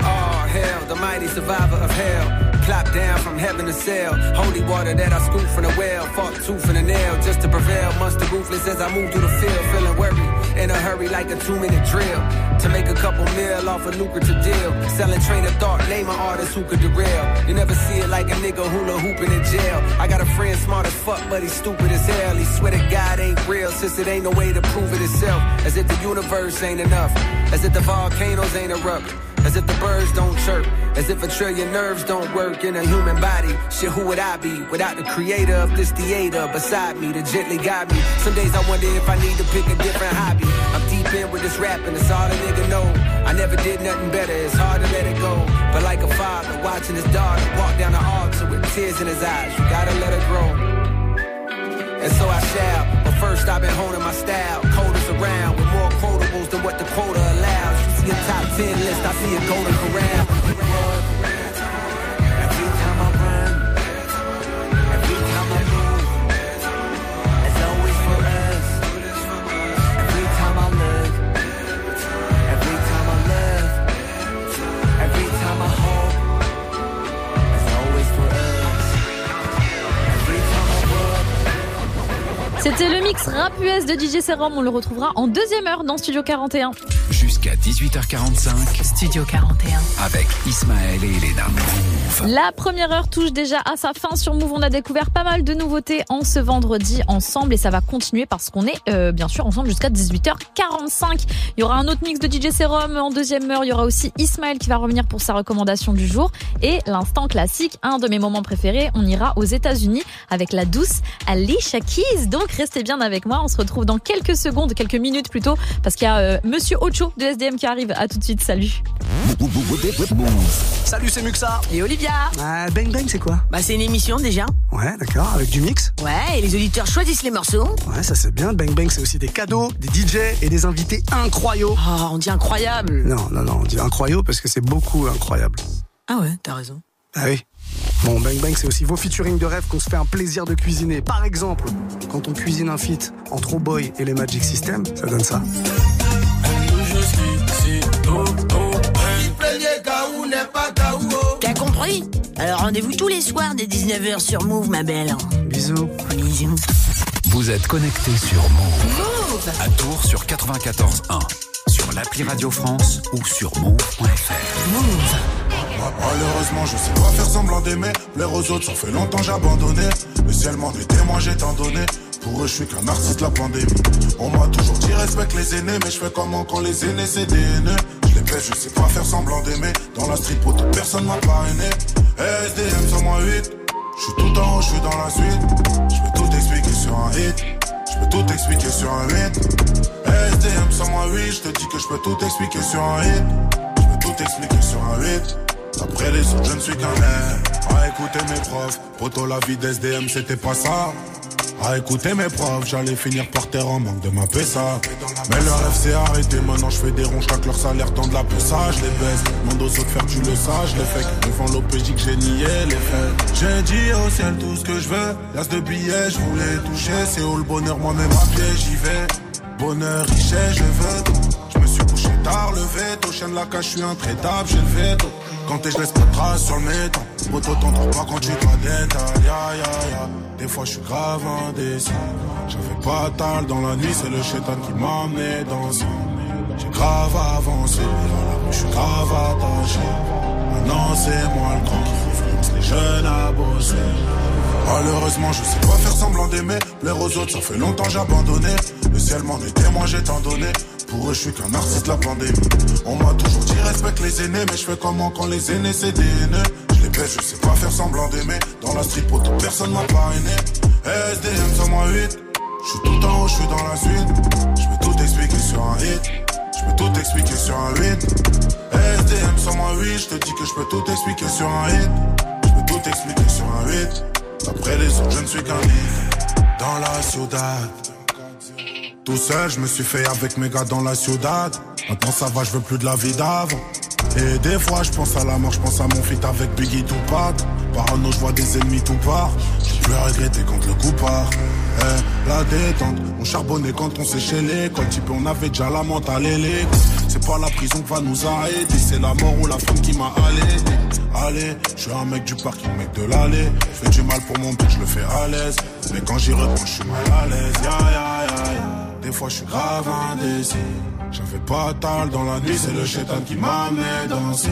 Oh, hell, the mighty survivor of hell. Plopped down from heaven to sell. Holy water that I scooped from the well. Fought tooth and a nail just to prevail. Monster ruthless as I move through the field. Feeling worried, in a hurry like a two-minute drill. To make a couple mil off a lucrative deal. Selling train of thought, name an artist who could derail. You never see it like a nigga hula hooping in jail. I got a friend smart as fuck, but he's stupid as hell. He swear to God ain't real, since it ain't no way to prove it itself. As if the universe ain't enough. As if the volcanoes ain't erupt. As if the birds don't chirp. As if a trillion nerves don't work in a human body. Shit, who would I be without the creator of this theater beside me to gently guide me? Some days I wonder if I need to pick a different hobby. I'm deep in with this rapping, it's all a nigga know. I never did nothing better, it's hard to let it go. But like a father watching his daughter walk down the altar with tears in his eyes, you gotta let her grow. And so I shall, but first I've been honing my style. Coders around with more quotables than what the quota allows. You see a top ten list, I see a golden corral. Every time I run, every time I move, it's always for us. Every time I look, every time I love, every time I hope, it's always for us. C'était le mix rap U S de D J Serom. On le retrouvera en deuxième heure dans Studio quarante et un. Jusqu'à jusqu'à dix-huit heures quarante-cinq. Studio quarante et un. Avec Ismaël et Elena. La première heure touche déjà à sa fin sur Move. On a découvert pas mal de nouveautés en ce vendredi ensemble et ça va continuer parce qu'on est euh, bien sûr ensemble jusqu'à dix-huit heures quarante-cinq. Il y aura un autre mix de D J Serom en deuxième heure. Il y aura aussi Ismaël qui va revenir pour sa recommandation du jour. Et l'instant classique, un de mes moments préférés, on ira aux États-Unis avec la douce Alicia Keys. Donc restez bien avec moi. On se retrouve dans quelques secondes, quelques minutes plutôt, parce qu'il y a euh, Monsieur Ocho de S D M qui arrive. À tout de suite, salut. Salut, c'est Muxa. Et Olivia. Bah, Bang Bang, c'est quoi? Bah, c'est une émission déjà. Ouais, d'accord, avec du mix. Ouais, et les auditeurs choisissent les morceaux. Ouais, ça c'est bien. Bang Bang, c'est aussi des cadeaux, des D Js et des invités incroyables. Oh, on dit incroyable. Non, non, non, on dit incroyable parce que c'est beaucoup incroyable. Ah ouais, t'as raison. Ah oui. Bon, Bang Bang, c'est aussi vos featuring de rêve qu'on se fait un plaisir de cuisiner. Par exemple, quand on cuisine un feat entre O'Boy et les Magic System, ça donne ça. T'as compris? Alors rendez-vous tous les soirs dès dix-neuf heures sur Move, ma belle. Bisous. Bisous. Vous êtes connectés sur Move. Move à Tours sur quatre-vingt-quatorze un. Sur l'appli Radio France ou sur move point f r. Move. Malheureusement, je sais pas faire semblant d'aimer. Plaire aux autres, ça fait longtemps j'ai abandonné. Le ciel m'en était, moi j'ai tant donné. Pour eux, je suis qu'un artiste de la pandémie. On m'a toujours dit respecte les aînés, mais je fais comment quand les aînés c'est des haineux. Je les baisse, je sais pas faire semblant d'aimer. Dans la street, pour personne m'a parrainé. S D M sur moi huit. Je suis tout en haut, je suis dans la suite. Je peux tout expliquer sur un hit. Je peux tout expliquer sur un hit. S D M sur moi huit. Je te dis que je peux tout expliquer sur un hit. Je peux tout expliquer sur un hit. Après les autres, je ne suis qu'un air. À écouter mes profs, poto la vie d'S D M, c'était pas ça. À écouter mes profs, j'allais finir par terre en manque de ma P S A. Mais le rêve s'est arrêté, maintenant je fais des ronds, chaque leur salaire tend de la poussage, je les baisse. Mando saute faire tu le sage, les fake. Devant l'O P J que j'ai nié les faits. J'ai dit au ciel tout ce que je veux. L'as de billets, je voulais toucher. C'est où le bonheur, moi-même à pied, j'y vais. Bonheur, richesse, je veux tout. Je me suis couché tard, levé tôt. Chaîne la cache, je suis intraitable, j'ai le veto. Quand et je laisse pas de trace sur le métal. Poto t'entends pas quand tu te la détales. Ya ya ya. Des fois je suis grave indécis. J'avais pas tal dans la nuit, c'est le chétan qui m'a amené dans ça. J'ai grave avancé, je suis grave attaché. Maintenant c'est moi le grand qui reflexe les jeunes à bosser. Malheureusement je sais pas faire semblant d'aimer. Plaire aux autres, ça fait longtemps j'ai abandonné. Le ciel m'en était, moi j'ai tant donné. Pour eux je suis qu'un artiste de la pandémie. On m'a toujours dit respecte les aînés, mais je fais comment quand les aînés c'est des haineux. Je les baisse, je sais pas faire semblant d'aimer. Dans la street pour personne m'a parrainé. S D M sur moi huit. Je suis tout en haut, je suis dans la suite. Je peux tout expliquer sur un hit. Je peux tout expliquer sur un hit. S D M sur moi huit. Je te dis que je peux tout expliquer sur un hit. Je peux tout expliquer sur un hit. Après les autres je ne suis qu'un hit. Dans la ciudad. Tout seul, je me suis fait avec mes gars dans la ciudad. Maintenant ça va, je veux plus de la vie d'avant. Et des fois, je pense à la mort, je pense à mon feat avec Biggie Tupac. Parano, je vois des ennemis tout part. J'ai plus à regretter quand le coup part. Eh, la détente, on charbonnait quand on séchait l'école. Type, on avait déjà la menthe à l'élé. C'est pas la prison qui va nous arrêter. C'est la mort ou la femme qui m'a allaité. Allez, je suis un mec du parking, mec de l'allée. Je fais du mal pour mon but, je le fais à l'aise. Mais quand j'y reprends, je suis mal à l'aise. Ya, ya, ya, ya. Des fois je suis grave indécis. J'avais pas tal dans la nuit, c'est le chétan qui m'a amené danser.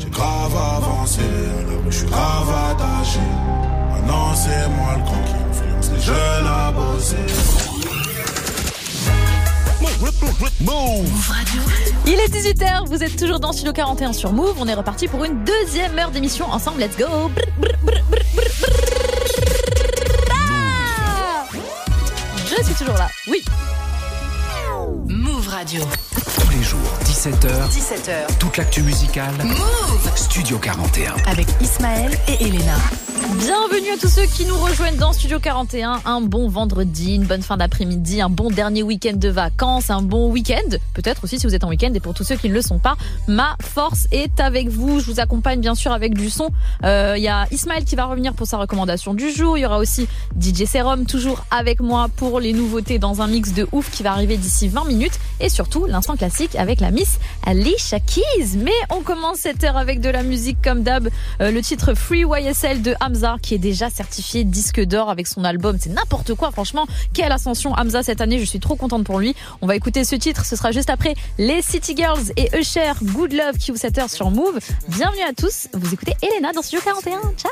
J'ai grave avancé, alors je suis grave attaché. Maintenant c'est moi le con qui influence les jeunes à bosser. Move Radio. Il est dix-huit heures, vous êtes toujours dans Studio quarante et un sur Move. On est reparti pour une deuxième heure d'émission ensemble, let's go. Brr, brr, brr, brr, brr. Ah je suis toujours là, oui. Move Radio. Tous les jours, dix-sept heures. dix-sept heures. Toute l'actu musicale. Move Studio quarante et un. Avec Ismaël et Elena. Bienvenue à tous ceux qui nous rejoignent dans Studio quarante et un. Un bon vendredi, une bonne fin d'après-midi, un bon dernier week-end de vacances, un bon week-end. Peut-être aussi si vous êtes en week-end. Et pour tous ceux qui ne le sont pas, ma force est avec vous. Je vous accompagne bien sûr avec du son. Euh, y a Ismaël qui va revenir pour sa recommandation du jour. Il y aura aussi D J Serom toujours avec moi pour les nouveautés dans un mix de ouf qui va arriver d'ici vingt minutes. Et surtout l'instant classique avec la Miss Alicia Keys. Mais on commence cette heure avec de la musique comme d'hab. Euh, le titre Free Y S L de Hamza. Hamza qui est déjà certifié disque d'or avec son album. C'est n'importe quoi, franchement. Quelle ascension Hamza cette année, je suis trop contente pour lui. On va écouter ce titre, ce sera juste après les City Girls et Usher, Good Love, Q sept heures sur Move. Bienvenue à tous, vous écoutez Elena dans Studio quarante et un. Ciao.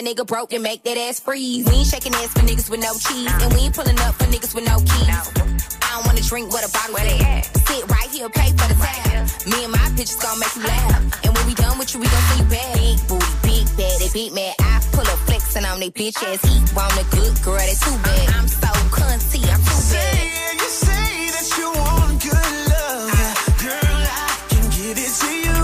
Nigga broke and make that ass freeze. We ain't shaking ass for niggas with no cheese, and we ain't pulling up for niggas with no keys. I don't wanna drink with a bottle at. Sit right here, pay for the tab. Me and my pictures gon' make you laugh, and when we done with you, we gon' see you back. Big booty, big bad, they big mad. I pull up flexing on they bitch ass. He want a good girl, that's too bad. I'm so cunty, I'm too bad. You say that you want good love, girl, I can give it to you.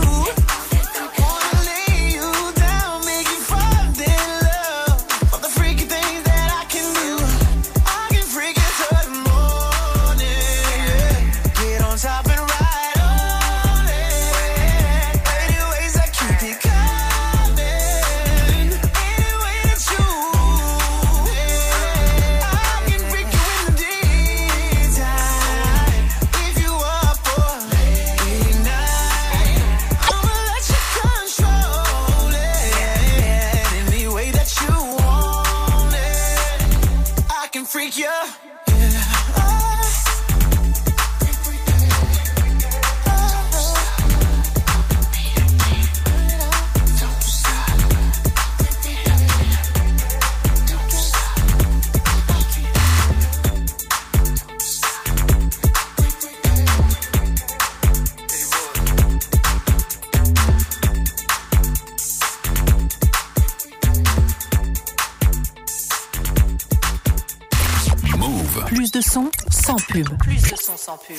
Sans pub. Plus de son sans pub.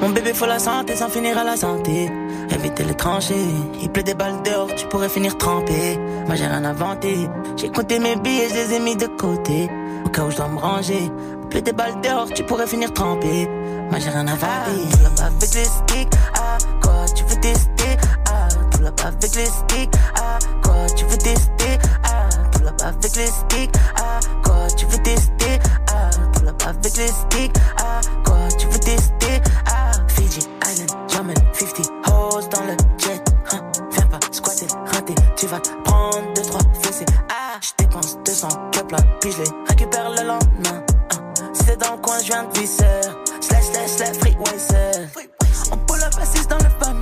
Mon bébé faut la santé sans finir à la santé. Évitez les tranchées. Il pleut des balles d'or, tu pourrais finir trempé. Moi j'ai rien inventé. J'ai compté mes billets, je les ai mis de côté. Au cas où je dois me ranger. Plus des balles dehors, tu pourrais finir trempé. Moi j'ai rien à valer. Tout là-bas avec les sticks, ah quoi tu veux tester? Ah, tout là-bas avec les sticks, ah quoi tu veux tester? Ah, tout là-bas avec les sticks, ah quoi tu veux tester? Ah, tout là-bas avec les sticks, ah quoi tu veux tester? Ah, Fiji Island, j'emmène cinquante hoes dans le jet. Hein, viens pas squatter, rater, tu vas prendre deux trois fessées. Ah, j'dépense deux cents keps là, puis j'les récupère le lendemain. Dans le coin, je viens de visser. Slash, slash, slash, freeways. On pull up assise dans le fun.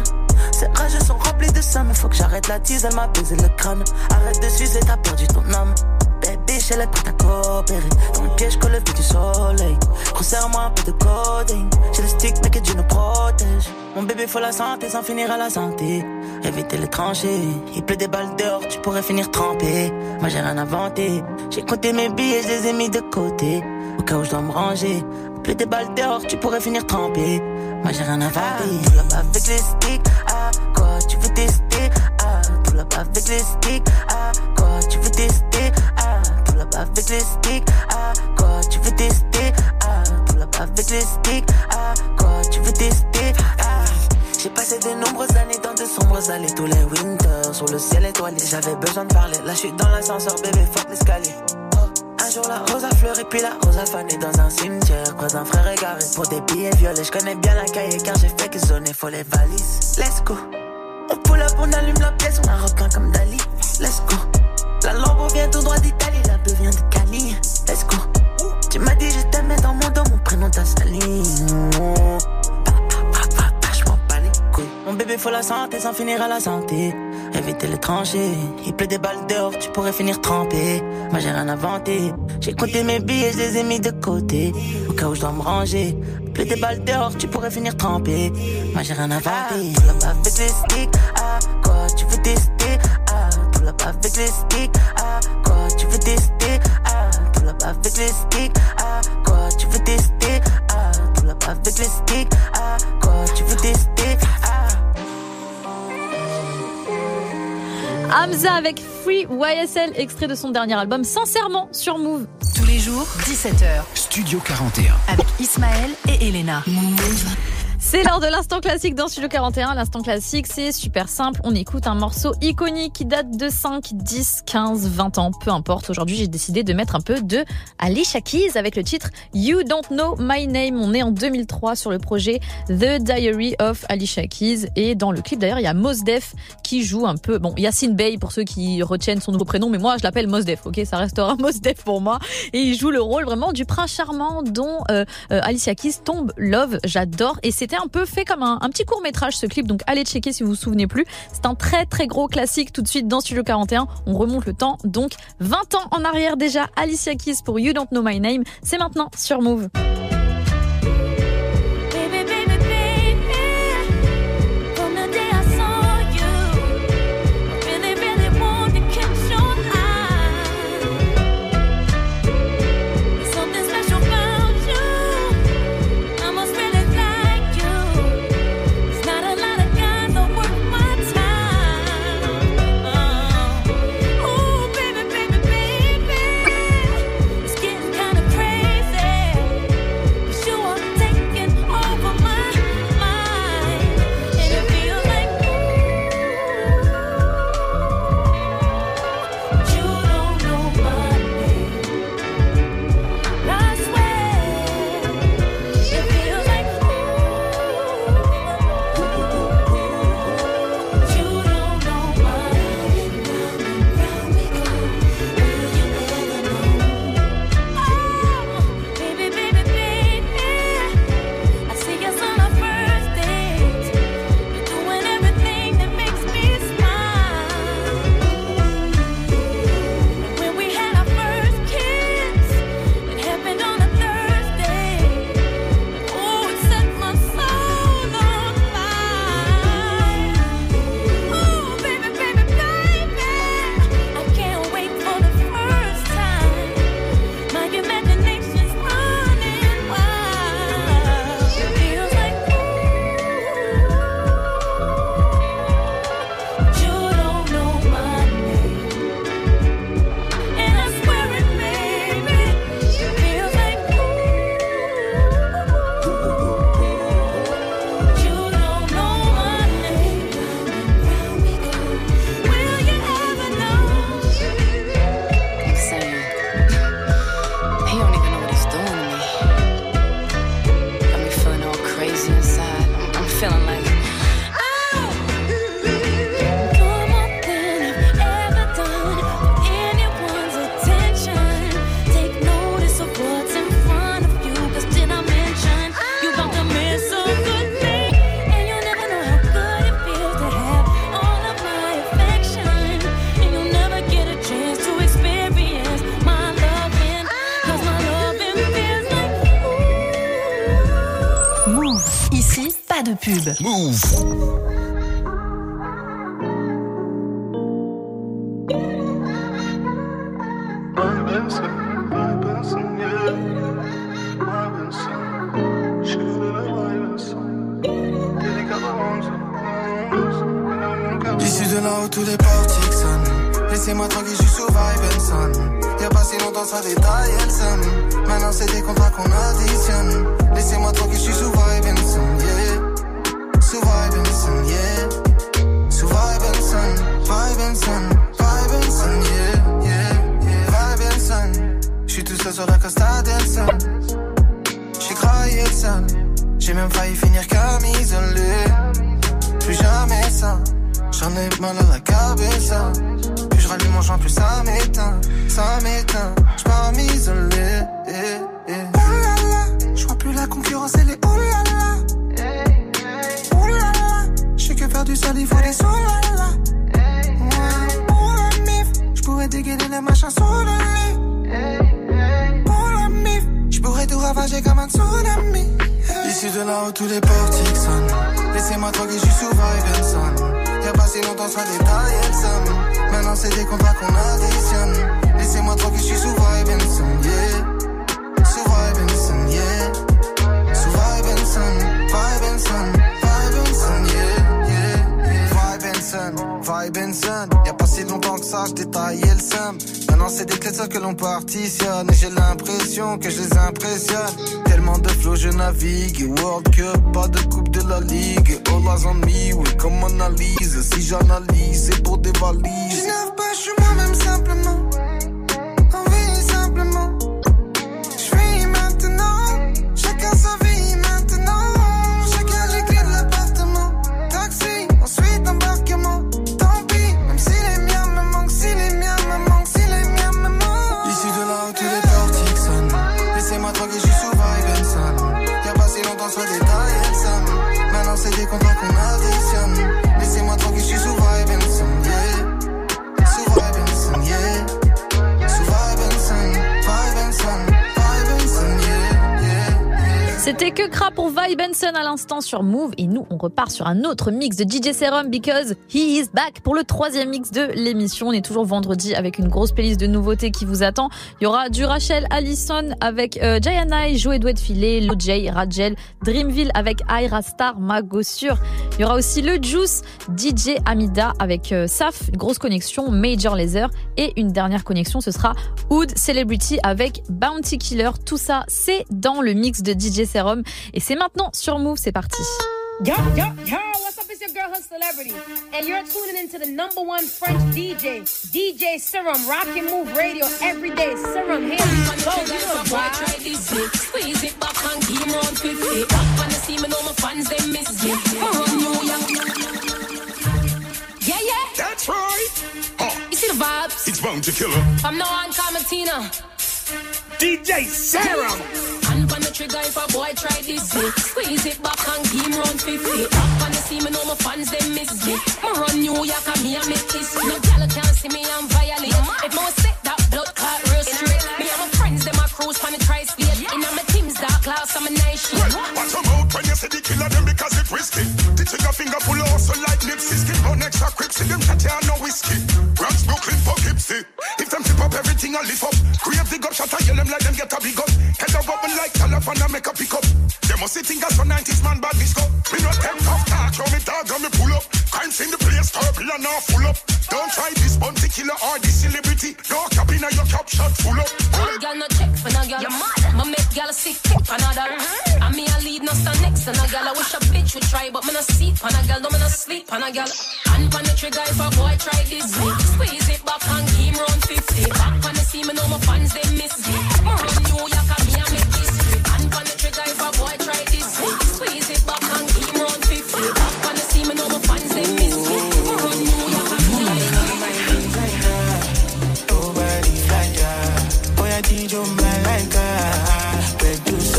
Ces rages sont remplis de sang. Mais faut que j'arrête la tease, elle m'a baisé le crâne. Arrête de sucer, t'as perdu ton âme. Baby, elle est prête à coopérer. Dans le piège, colle le vue du soleil. Resserre-moi un peu de coding. J'ai le stick, mais que Dieu nous protège. Mon bébé, faut la santé, sans finir à la santé. Éviter les tranchées. Il pleut des balles dehors, tu pourrais finir trempé. Moi, j'ai rien inventé. J'ai compté mes billets, je les ai mis de côté. Au cas où je dois me ranger. Il pleut des balles dehors, tu pourrais finir trempé. Moi, j'ai rien inventé. Ah, pull up avec les sticks, ah, quoi, tu veux tester? Ah, pull up avec les sticks, ah, quoi, tu veux tester? Ah, pull up avec les sticks, ah, quoi, tu veux tester? Ah, pull up avec les sticks, ah, quoi, tu veux tester? Ah, j'ai passé de nombreuses années dans de sombres allées. Tous les winters, sur le ciel étoilé. J'avais besoin de parler, là je suis dans l'ascenseur. Bébé, fuck l'escalier. Un jour la rose a fleuri, puis la rose a fané dans un cimetière. Croise un frère égaré pour des billets violets. Je connais bien la cahier car j'ai fait que zoner. Faut les valises, let's go. On pull up, on allume la pièce, on a repeint comme Dali, let's go. La Lambo vient tout droit d'Italie, la beuh vient de Cali, let's go. Tu m'as dit je t'aimais dans mon dos, mon prénom t'a sali. Mon bébé faut la santé, sans finir à la santé. Éviter les tranchées. Il pleut des balles dehors, tu pourrais finir trempé. Moi j'ai rien inventé. J'ai compté mes billets, je les ai mis de côté. Au cas où je dois me ranger. Il pleut des balles dehors, tu pourrais finir trempé. Moi j'ai rien inventé. Ah, pull up avec les sticks, ah, quoi tu veux tester? Ah, pull up avec les sticks, ah, quoi tu veux tester? Ah, pull up avec les sticks, ah, quoi tu veux tester? Ah, pull up avec les sticks, ah, quoi tu veux tester? Ah, Hamza avec Free Y S L, extrait de son dernier album Sincèrement sur Move. Tous les jours, dix-sept heures. Studio quarante et un. Avec Ismaël et Elena. Move. C'est l'heure de l'instant classique dans Studio quarante et un. L'instant classique, c'est super simple. On écoute un morceau iconique qui date de cinq, dix, quinze, vingt ans. Peu importe. Aujourd'hui, j'ai décidé de mettre un peu de Alicia Keys avec le titre You Don't Know My Name. On est en deux mille trois sur le projet The Diary of Alicia Keys. Et dans le clip, d'ailleurs, il y a Mosdef qui joue un peu. Bon, Yassine Bey pour ceux qui retiennent son nouveau prénom, mais moi, je l'appelle Mosdef. Ok, ça restera Mosdef pour moi. Et il joue le rôle vraiment du prince charmant dont euh, euh, Alicia Keys tombe love. J'adore. Et c'était un peu fait comme un, un petit court-métrage ce clip, donc allez checker si vous vous souvenez plus. C'est un très très gros classique tout de suite dans Studio quarante et un. On remonte le temps, donc vingt ans en arrière déjà, Alicia Keys pour You Don't Know My Name. C'est maintenant sur Move. pub. Move. J'suis de là où tous les parties sonnent. Laissez-moi tranquille, j'suis sous vibe and son. Y'a pas si longtemps ça détaille and son. Maintenant c'est des contrats qu'on additionne. Laissez-moi tranquille, j'suis sous vibe and son, yeah. Sous vibe and son, yeah. Sous vibe and son, vibe and son, vibe and son, yeah, yeah, yeah. Vibe and son. J'suis tout seul sur la Costa del Sol. J'ai craillé le sol. J'ai même failli finir comme isolé. Plus jamais ça. J'en ai mal à la cabeza. Plus je rallume mon champ, plus ça m'éteint. Ça m'éteint, j'pars m'isoler. Eh, eh. Oh là là, j'vois plus la concurrence, elle est oh là là. Oh là là, j'sais que faire du sol, il faut des sous là là. Ouais. Pour la mif, j'pourrais dégainer les machins sous le lit. Pour la mif, j'pourrais tout ravager comme un tsunami. Hey. Ici de là où tous les portiques sonnent. Laissez-moi tranquille, j'suis sous vibe and son. Y'a pas si longtemps ça détaille and son. Maintenant c'est des contrats qu'on additionne. Laissez-moi tranquille, j'suis sous vibe and son, yeah. Sous vibe and son, yeah. Sous vibe and son, vibe and son, vibe and son, yeah, yeah, yeah. Vibe and son, vibe and son. Y'a pas si longtemps que ça, j'détaillais le somme. Maintenant c'est des clés seules que l'on partitionne. Et j'ai l'impression que je les impressionne. Tellement de flow, je navigue. World Cup, pas de coupe de la ligue. All eyes on me, oui, comme analyse. Si j'analyse, c'est pour des valises. Je n'arrive pas, je suis moi-même simplement. On vit simplement. Je vis maintenant. Chacun sa vie maintenant. Chacun les clés de l'appartement. Taxi, ensuite embarquement. Tant pis, même si les miens me manquent. Si les miens me manquent. Si les miens me manquent. Ici de là où tous les parties sonnent. Laissez-moi tranquille, je suis. Soit des tailles, somme. Maintenant c'est des contrats qu'on additionne. Laissez-moi tranquille, je suis sous vibe and son, yeah. Sous vibe and son, yeah. Sous vibe and son, vibe and son, vibe and son, yeah, yeah, yeah. C'était que Kra pour Vibe and Son à l'instant sur Move. Et nous, on repart sur un autre mix de D J Serom, Because He Is Back, pour le troisième mix de l'émission. On est toujours vendredi avec une grosse playlist de nouveautés qui vous attend. Il y aura du Rachel Allison avec euh, Jayanai, Joe Douet Filet, Lo J, Rajel, Dreamville avec Aira Star, Mago Sur. Il y aura aussi le Juice, D J Amida avec euh, Saf, une grosse connexion, Major Lazer. Et une dernière connexion, ce sera Oud Celebrity avec Bounty Killer. Tout ça, c'est dans le mix de D J Serom. Et c'est maintenant sur Move, c'est parti. Yo, yo, yo, what's up? It's your girl, her celebrity. And you're tuning into the number one French D J, D J Serom, Rockin' Move Radio every day. Serom, here we go. You know why? Try this shit. Squeeze it back and keep on fifty. Up on the scene, and all my fans, they miss it. Yeah, yeah. That's right. Oh. You see the vibes? It's bound to kill her. I'm now on Comatina. D J Serom. Trigger if a boy try this shit. Squeeze it back and game round fifty. Up on the scene, me know my fans, they miss it. Me run New York and me a make this. No girl can't see me, I'm violent. If me was sick, that blood clot real straight. Me and my friends, them a cruise on the tri-state. And all my teams, dark clouds, I'm a nice shit. Well, watch them out when you see the killer, them because it risky. The trigger finger full of hustle like Nipsey. Skip on extra crips, see them chatty and no whiskey. Bronx, Brooklyn, for Gipsy. If them tip up everything, I lift up. Create big up, shot, I yell them like them get a big up. Head up up and like California, make a pick up. They must see things for nineties man bad disco. Me no take off talk, show me dog and me pull up. Crimes in the place, turtle and all full up. Don't try this bounty killer or this celebrity. No cap in your cap shot full up. Old girl no check for no girl. My make girl sick pick for another. Mm-hmm. And me a lead no stand next to no girl. I wish a bitch would try, but me no see for no girl. No me no sleep for no girl. Hand on the trigger if a boy try this. Squeeze it back and game round fifty. Back on the scene, me know my fans they miss it. Me run New York and me a make this. Hand on the trigger if a boy try this. Squeeze it back and game round fifty. Back on the scene, me know my fans they miss it. Me run New York and me a make this. Nobody like that. Boy I did your man like that. Where do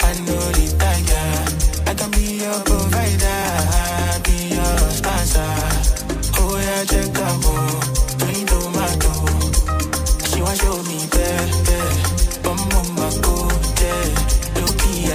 I know the tiger. I can be your provider. Be your sponsor. Check out green tomato. She want show me bad, bad. Bum bum bum go, yeah. Look here.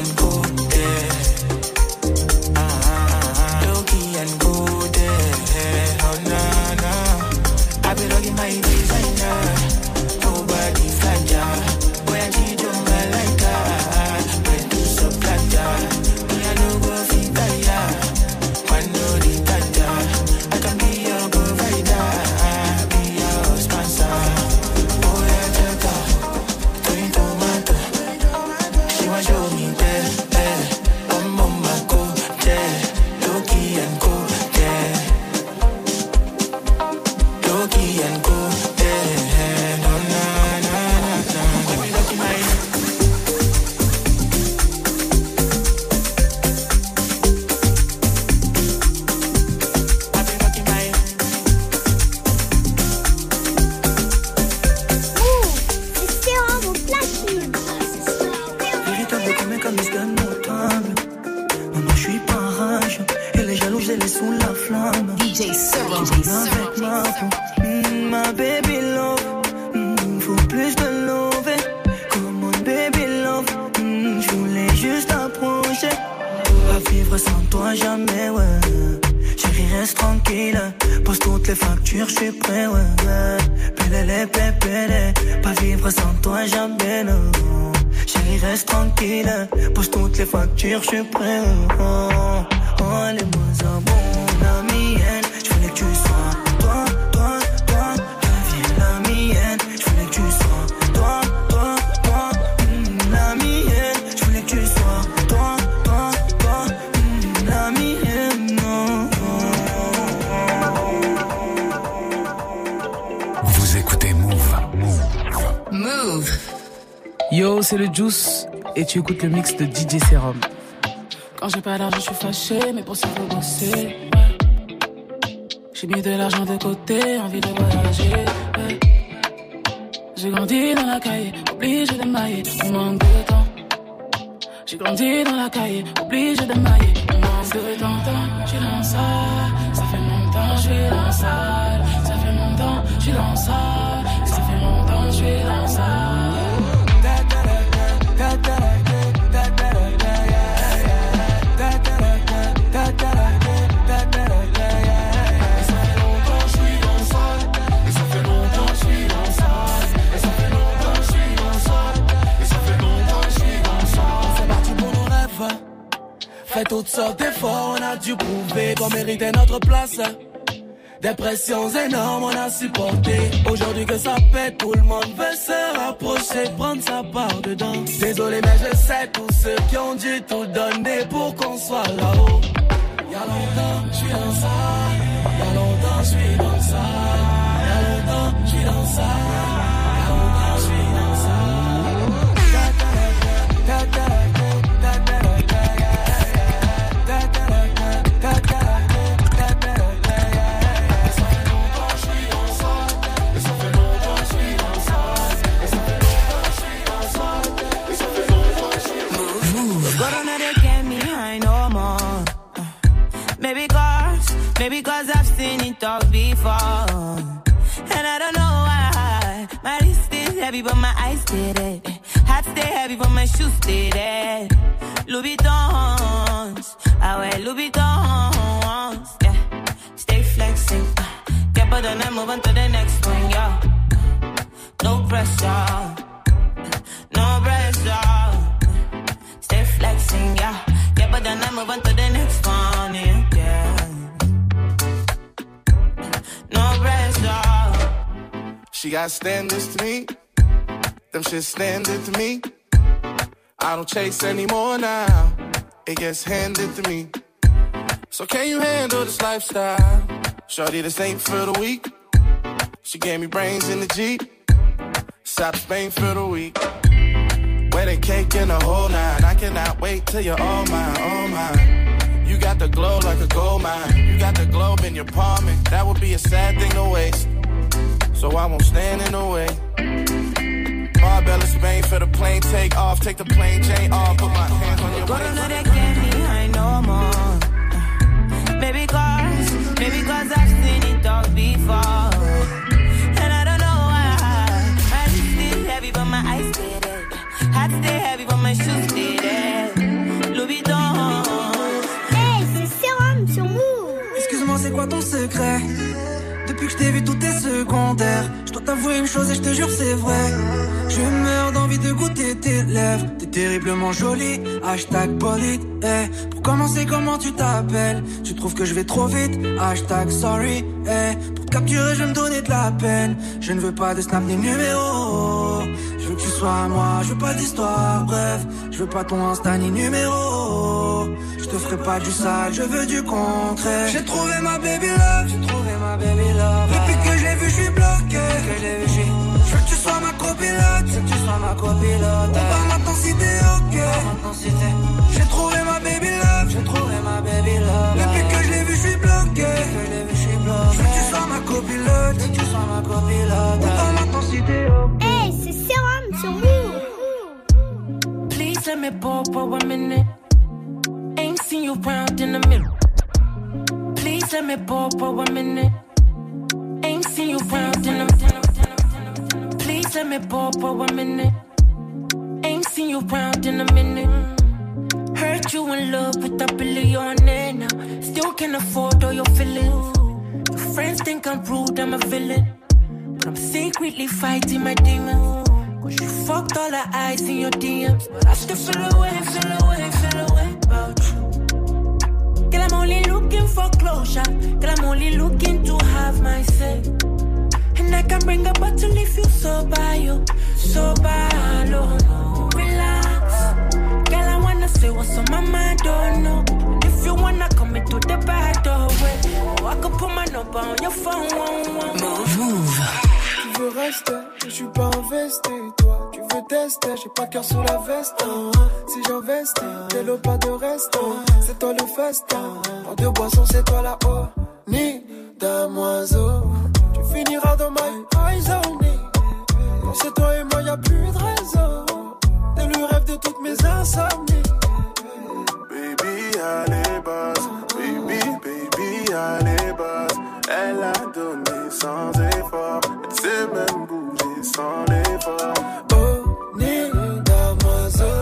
plus que l'ové. Comme un baby love, mmh, je voulais juste approcher. À vivre sans toi jamais, ouais. Chérie, reste tranquille. Pose toutes les factures, je suis prêt, ouais. Pélé, pépélé. Pas vivre sans toi jamais, non. Chérie, reste tranquille. Pose toutes les factures, je suis prêt, oh. Oh, elle est moins à mon ami, elle. Je voulais que tu sois. Yo, c'est le Juice et tu écoutes le mix de D J Serom. Quand j'ai pas d'argent, je suis fâché, mais pour ça faut bosser. Ouais. J'ai mis de l'argent de côté, envie de voyager. Ouais. J'ai grandi dans la caille, obligé de mailler, on manque de temps. J'ai grandi dans la caille, obligé de mailler, on manque de temps. J'suis dans la salle, ça fait longtemps, j'suis dans la salle. Ça fait longtemps, j'suis dans la salle. Ça fait longtemps, j'suis dans la salle. Fait toutes sortes d'efforts, on a dû prouver pour mériter notre place. Des pressions énormes, on a supporté. Aujourd'hui que ça pète, tout le monde veut se rapprocher, prendre sa part dedans. Désolé, mais je sais tous ceux qui ont dû tout donner pour qu'on soit là-haut. Y'a longtemps, j'suis dans ça. Y'a longtemps, j'suis dans ça. Y'a longtemps, j'suis dans ça. Y'a longtemps, j'suis dans ça. Ta ta ta Maybe cause I've seen it all before. And I don't know why. My wrist is heavy but my eyes stay red. Heart stay heavy but my shoes stay red. Louis Vuittons, ah ouais, Louis Vuittons, yeah. Stay flexing, get better and then move on to the next one, yo. No pressure, no pressure. Stay flexing, yeah. Get better and then move on to the next one, yeah. No pressure. She got standards to me. Them shit standard to me. I don't chase anymore now. It gets handed to me. So can you handle this lifestyle? Shorty, this ain't for the weak. She gave me brains in the Jeep. Stop Spain for the week. Wedding cake in a whole nine. I cannot wait till you're all mine, all mine. You got the glow like a gold mine. You got the globe in your palm, and that would be a sad thing to waste. So I won't stand in the way. Marbella, Spain for the plane take off. Take the plane chain off. Put my hands on your waist. Go to know they can't be high no more. Maybe cause, maybe cause I've seen it all before. And I don't know why. My lips still heavy, but my eyes stay red. Heart stay heavy, but my shoes stay red. Louis Vuitton. C'est quoi ton secret? Depuis que je t'ai vu tout est secondaire. Je dois t'avouer une chose et je te jure c'est vrai. Je meurs d'envie de goûter tes lèvres. T'es terriblement jolie, hashtag polite, hey. Pour commencer comment tu t'appelles? Tu trouves que je vais trop vite, hashtag sorry, hey. Pour capturer je vais me donner de la peine. Je ne veux pas de snap ni numéro. Je veux que tu sois à moi, je veux pas d'histoire, bref. Je veux pas ton Insta ni numéro. Je te ferai pas du sale, je veux du concret. J'ai trouvé ma baby love, j'ai trouvé ma baby love. Depuis que je l'ai vu, je suis bloqué. Que je l'ai vu, j'suis... je veux que tu sois ma copilote, je veux que tu sois ma copilote. On parle maintenant si t'es ok. J'ai trouvé ma baby love, j'ai trouvé ma baby love. Depuis que je l'ai vu, je suis bloqué. Que je l'ai vu, j'suis bloqué. Je veux que tu sois ma copilote, je veux que tu sois ma copilote. On parle maintenant si t'es ok. Hey, c'est Serom sur Move. Please let me pop for a minute. Ain't seen you round in the middle. Please let me pop for a minute. Ain't seen you round in the middle. Please let let me ball for a minute. Ain't seen you round in a minute. Heard you in love with a billionaire. Still can't afford all your feelings. Your friends think I'm rude, I'm a villain. But I'm secretly fighting my demons. Cause you fucked all the eyes in your D Ms. But I still feel away, feel away, feel away about you. Girl, I'm only looking for closure. Girl, I'm only looking to have my say. And I can bring a bottle if you sober, you sober, low. Relax. Girl, I wanna say what's on my mind, don't know. And if you wanna come into the back doorway, oh, I could put my number on your phone. Move, move. Tu veux rester, je suis pas investi. Toi, tu veux tester, j'ai pas cœur sous la veste. Si j'investis, t'es le pas de reste. C'est toi le festin. En deux boissons, c'est toi là-haut. Ni damoiseau, tu finiras dans my eyes only. Quand c'est toi et moi, y'a plus de raison. T'es le rêve de toutes mes insomnies. Baby, allez, boss. Baby, baby, allez, boss. Elle a donné sans effort. Elle s'est même bougée sans effort. Oh, nid damoiseau.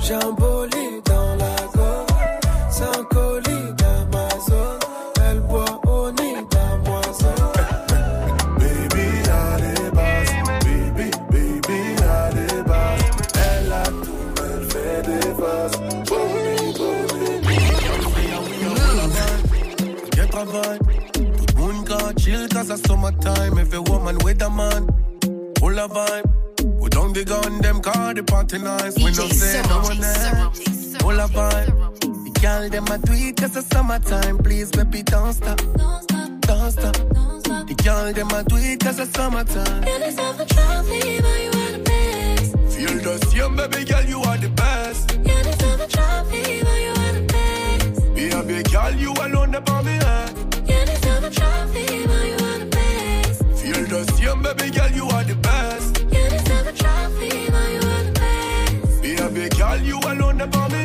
J'ai un beau lit dans la gorge. C'est un colis d'Amazon. Elle boit au nid damoiseau. Baby, allez, basse. Baby, baby, allez, basse. Elle a tout, elle fait des bases. Bonnie, bonnie. Quel travail. Chill cause it's summertime. Every woman with a man. Pull a vibe. Put down the gun. Them car the party nice. We don't say no one else. Pull a vibe. The girl them a tweet cause it's summertime. Please baby don't stop. Don't stop. Don't stop. The girl them a tweet cause it's summertime. Feel yourself a trophy but you are the best. Feel the same baby girl you are the best. Feel yourself a trophy but you are the best. Be a big girl you alone upon me head. Trophy, but you are the best. Feel the same, baby girl, you are the best. You deserve a trophy, but you are the best. Be a big girl, you alone above me.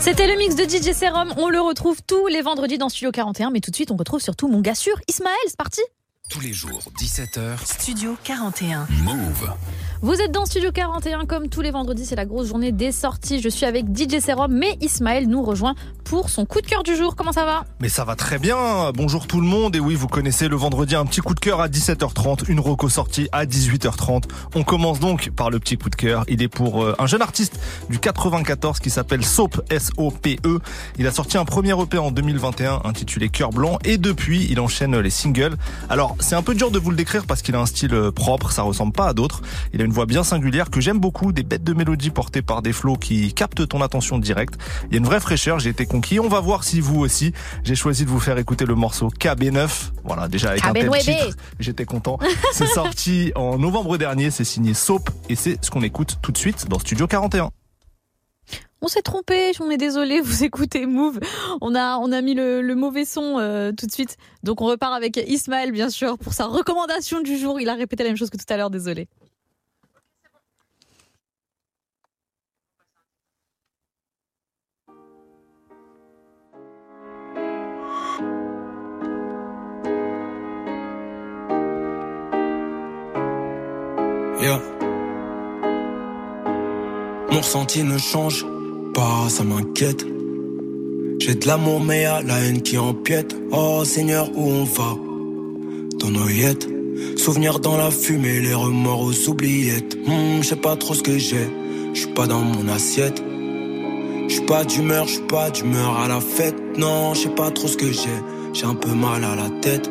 C'était le mix de D J Serom. On le retrouve tous les vendredis dans Studio quarante et un, mais tout de suite, on retrouve surtout mon gars sûr, Ismaël. C'est parti. Tous les jours, dix-sept heures. Studio quarante et un. Move. Vous êtes dans Studio quarante et un, comme tous les vendredis, c'est la grosse journée des sorties. Je suis avec D J Serom, mais Ismaël nous rejoint pour son coup de cœur du jour. Comment ça va ? Mais ça va très bien. Bonjour tout le monde. Et oui, vous connaissez le vendredi, un petit coup de cœur à dix-sept heures trente, une reco sortie à dix-huit heures trente. On commence donc par le petit coup de cœur. Il est pour un jeune artiste du quatre-vingt-quatorze qui s'appelle Sope, S O P E. Il a sorti un premier E P en deux mille vingt et un intitulé Cœur Blanc et depuis, il enchaîne les singles. Alors, c'est un peu dur de vous le décrire parce qu'il a un style propre, ça ressemble pas à d'autres. Il a une voix bien singulière que j'aime beaucoup, des bêtes de mélodie portées par des flows qui captent ton attention directe. Il y a une vraie fraîcheur, j'ai été conquis. On va voir si vous aussi. J'ai choisi de vous faire écouter le morceau K B neuf. Voilà, déjà avec K B neuf. Un tel titre, j'étais content. C'est sorti en novembre dernier, c'est signé Soap et c'est ce qu'on écoute tout de suite dans Studio quarante et un. On s'est trompé, on est désolé, vous écoutez Move. On a, on a mis le, le mauvais son euh, tout de suite. Donc on repart avec Ismaël, bien sûr, pour sa recommandation du jour. Il a répété la même chose que tout à l'heure, désolé. Yeah. Mon ressenti ne change pas, ça m'inquiète. J'ai de l'amour mais y'a la haine qui empiète. Oh Seigneur, où on va dans nos yettes. Souvenirs dans la fumée, les remords aux oubliettes. hmm, J'sais pas trop ce que j'ai, j'suis pas dans mon assiette. J'suis pas d'humeur, j'suis pas d'humeur à la fête. Non, j'sais pas trop ce que j'ai, j'ai un peu mal à la tête.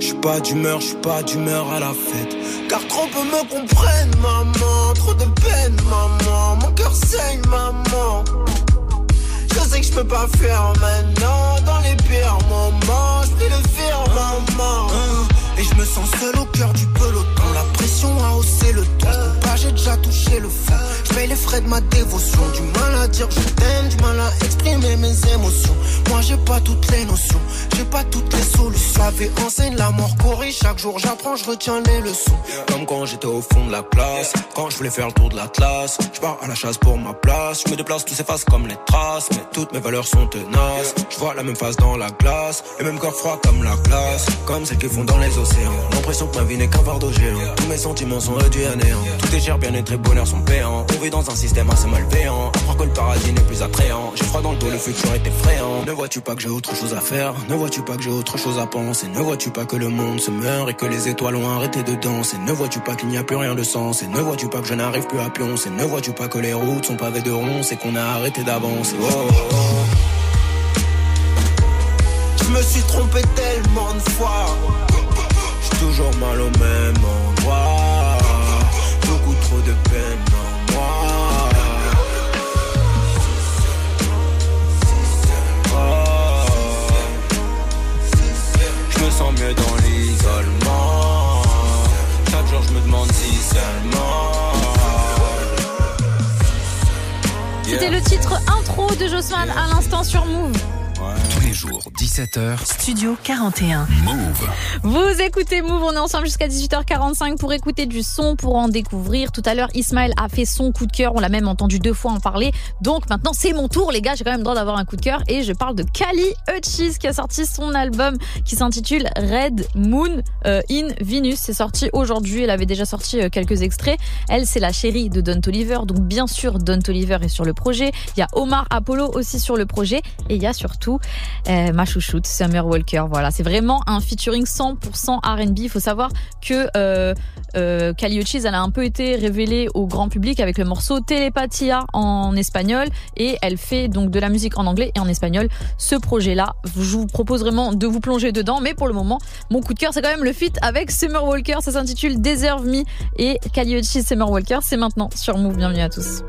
J'suis pas d'humeur, j'suis pas d'humeur à la fête. Car trop peu me comprennent, maman. Trop de peine, maman. Mon cœur saigne, maman. Je sais que j'peux pas faire maintenant. Dans les pires moments, j'peux le faire, maman. Et j'me sens seul au cœur du peloton. La pression a haussé le ton. J'peux pas, j'ai déjà touché le fond. J'mets paye les frais de ma dévotion. Du mal à dire je t'aime, du mal à exprimer mes émotions. Moi j'ai pas toutes les notions, j'ai pas toutes les solutions. La vie enseigne, la mort corrige. Chaque jour j'apprends, je retiens les leçons. Comme quand j'étais au fond de la classe, quand je voulais faire le tour de l'Atlas. Je pars à la chasse pour ma place, je me déplace, tout s'efface comme les traces. Mais toutes mes valeurs sont tenaces. Je vois la même face dans la glace, le même corps froid comme la glace, comme celles qui font dans les océans. L'impression que ma vie n'est qu'un fardeau géant. Tous mes sentiments sont réduits à néant. Tout est cher, bien-être et bonheur sont payants. On vit dans un système assez malveillant. Après que le paradis n'est plus attrayant. J'ai froid dans le dos, le futur est effrayant. Ne vois-tu pas que j'ai autre chose à faire? Ne vois-tu pas que j'ai autre chose à penser? Ne vois-tu pas que le monde se meurt et que les étoiles ont arrêté de danser? Ne vois-tu pas qu'il n'y a plus rien de sens? Et ne vois-tu pas que je n'arrive plus à pioncer? Ne vois-tu pas que les routes sont pavées de ronces et qu'on a arrêté d'avancer? Oh, oh, oh. Je me suis trompé tellement de fois. J'suis toujours mal au même endroit. Beaucoup trop de peine en moi. Oh. Je me sens mieux dans l'isolement. Chaque jour je me demande si seulement. C'était le titre intro de Jossman à l'instant sur Move. Tous les jours, dix-sept heures. Studio quarante et un. Move. Vous écoutez Move, on est ensemble jusqu'à dix-huit heures quarante-cinq pour écouter du son, pour en découvrir. Tout à l'heure, Ismaël a fait son coup de cœur, on l'a même entendu deux fois en parler. Donc maintenant, c'est mon tour, les gars, j'ai quand même le droit d'avoir un coup de cœur. Et je parle de Kali Uchis qui a sorti son album qui s'intitule Red Moon euh, in Venus. C'est sorti aujourd'hui, elle avait déjà sorti euh, quelques extraits. Elle, c'est la chérie de Don Toliver, donc bien sûr, Don Toliver est sur le projet. Il y a Omar Apollo aussi sur le projet et il y a surtout Euh, ma chouchoute Summer Walker. Voilà, c'est vraiment un featuring cent pour cent R and B. Il faut savoir que euh, euh, Kali Uchis, elle a un peu été révélée au grand public avec le morceau Telepatia en espagnol, et elle fait donc de la musique en anglais et en espagnol. Ce projet là, je vous propose vraiment de vous plonger dedans, mais pour le moment mon coup de cœur c'est quand même le feat avec Summer Walker. Ça s'intitule Deserve Me et Kali Uchis Summer Walker, c'est maintenant sur Move. Bienvenue à tous.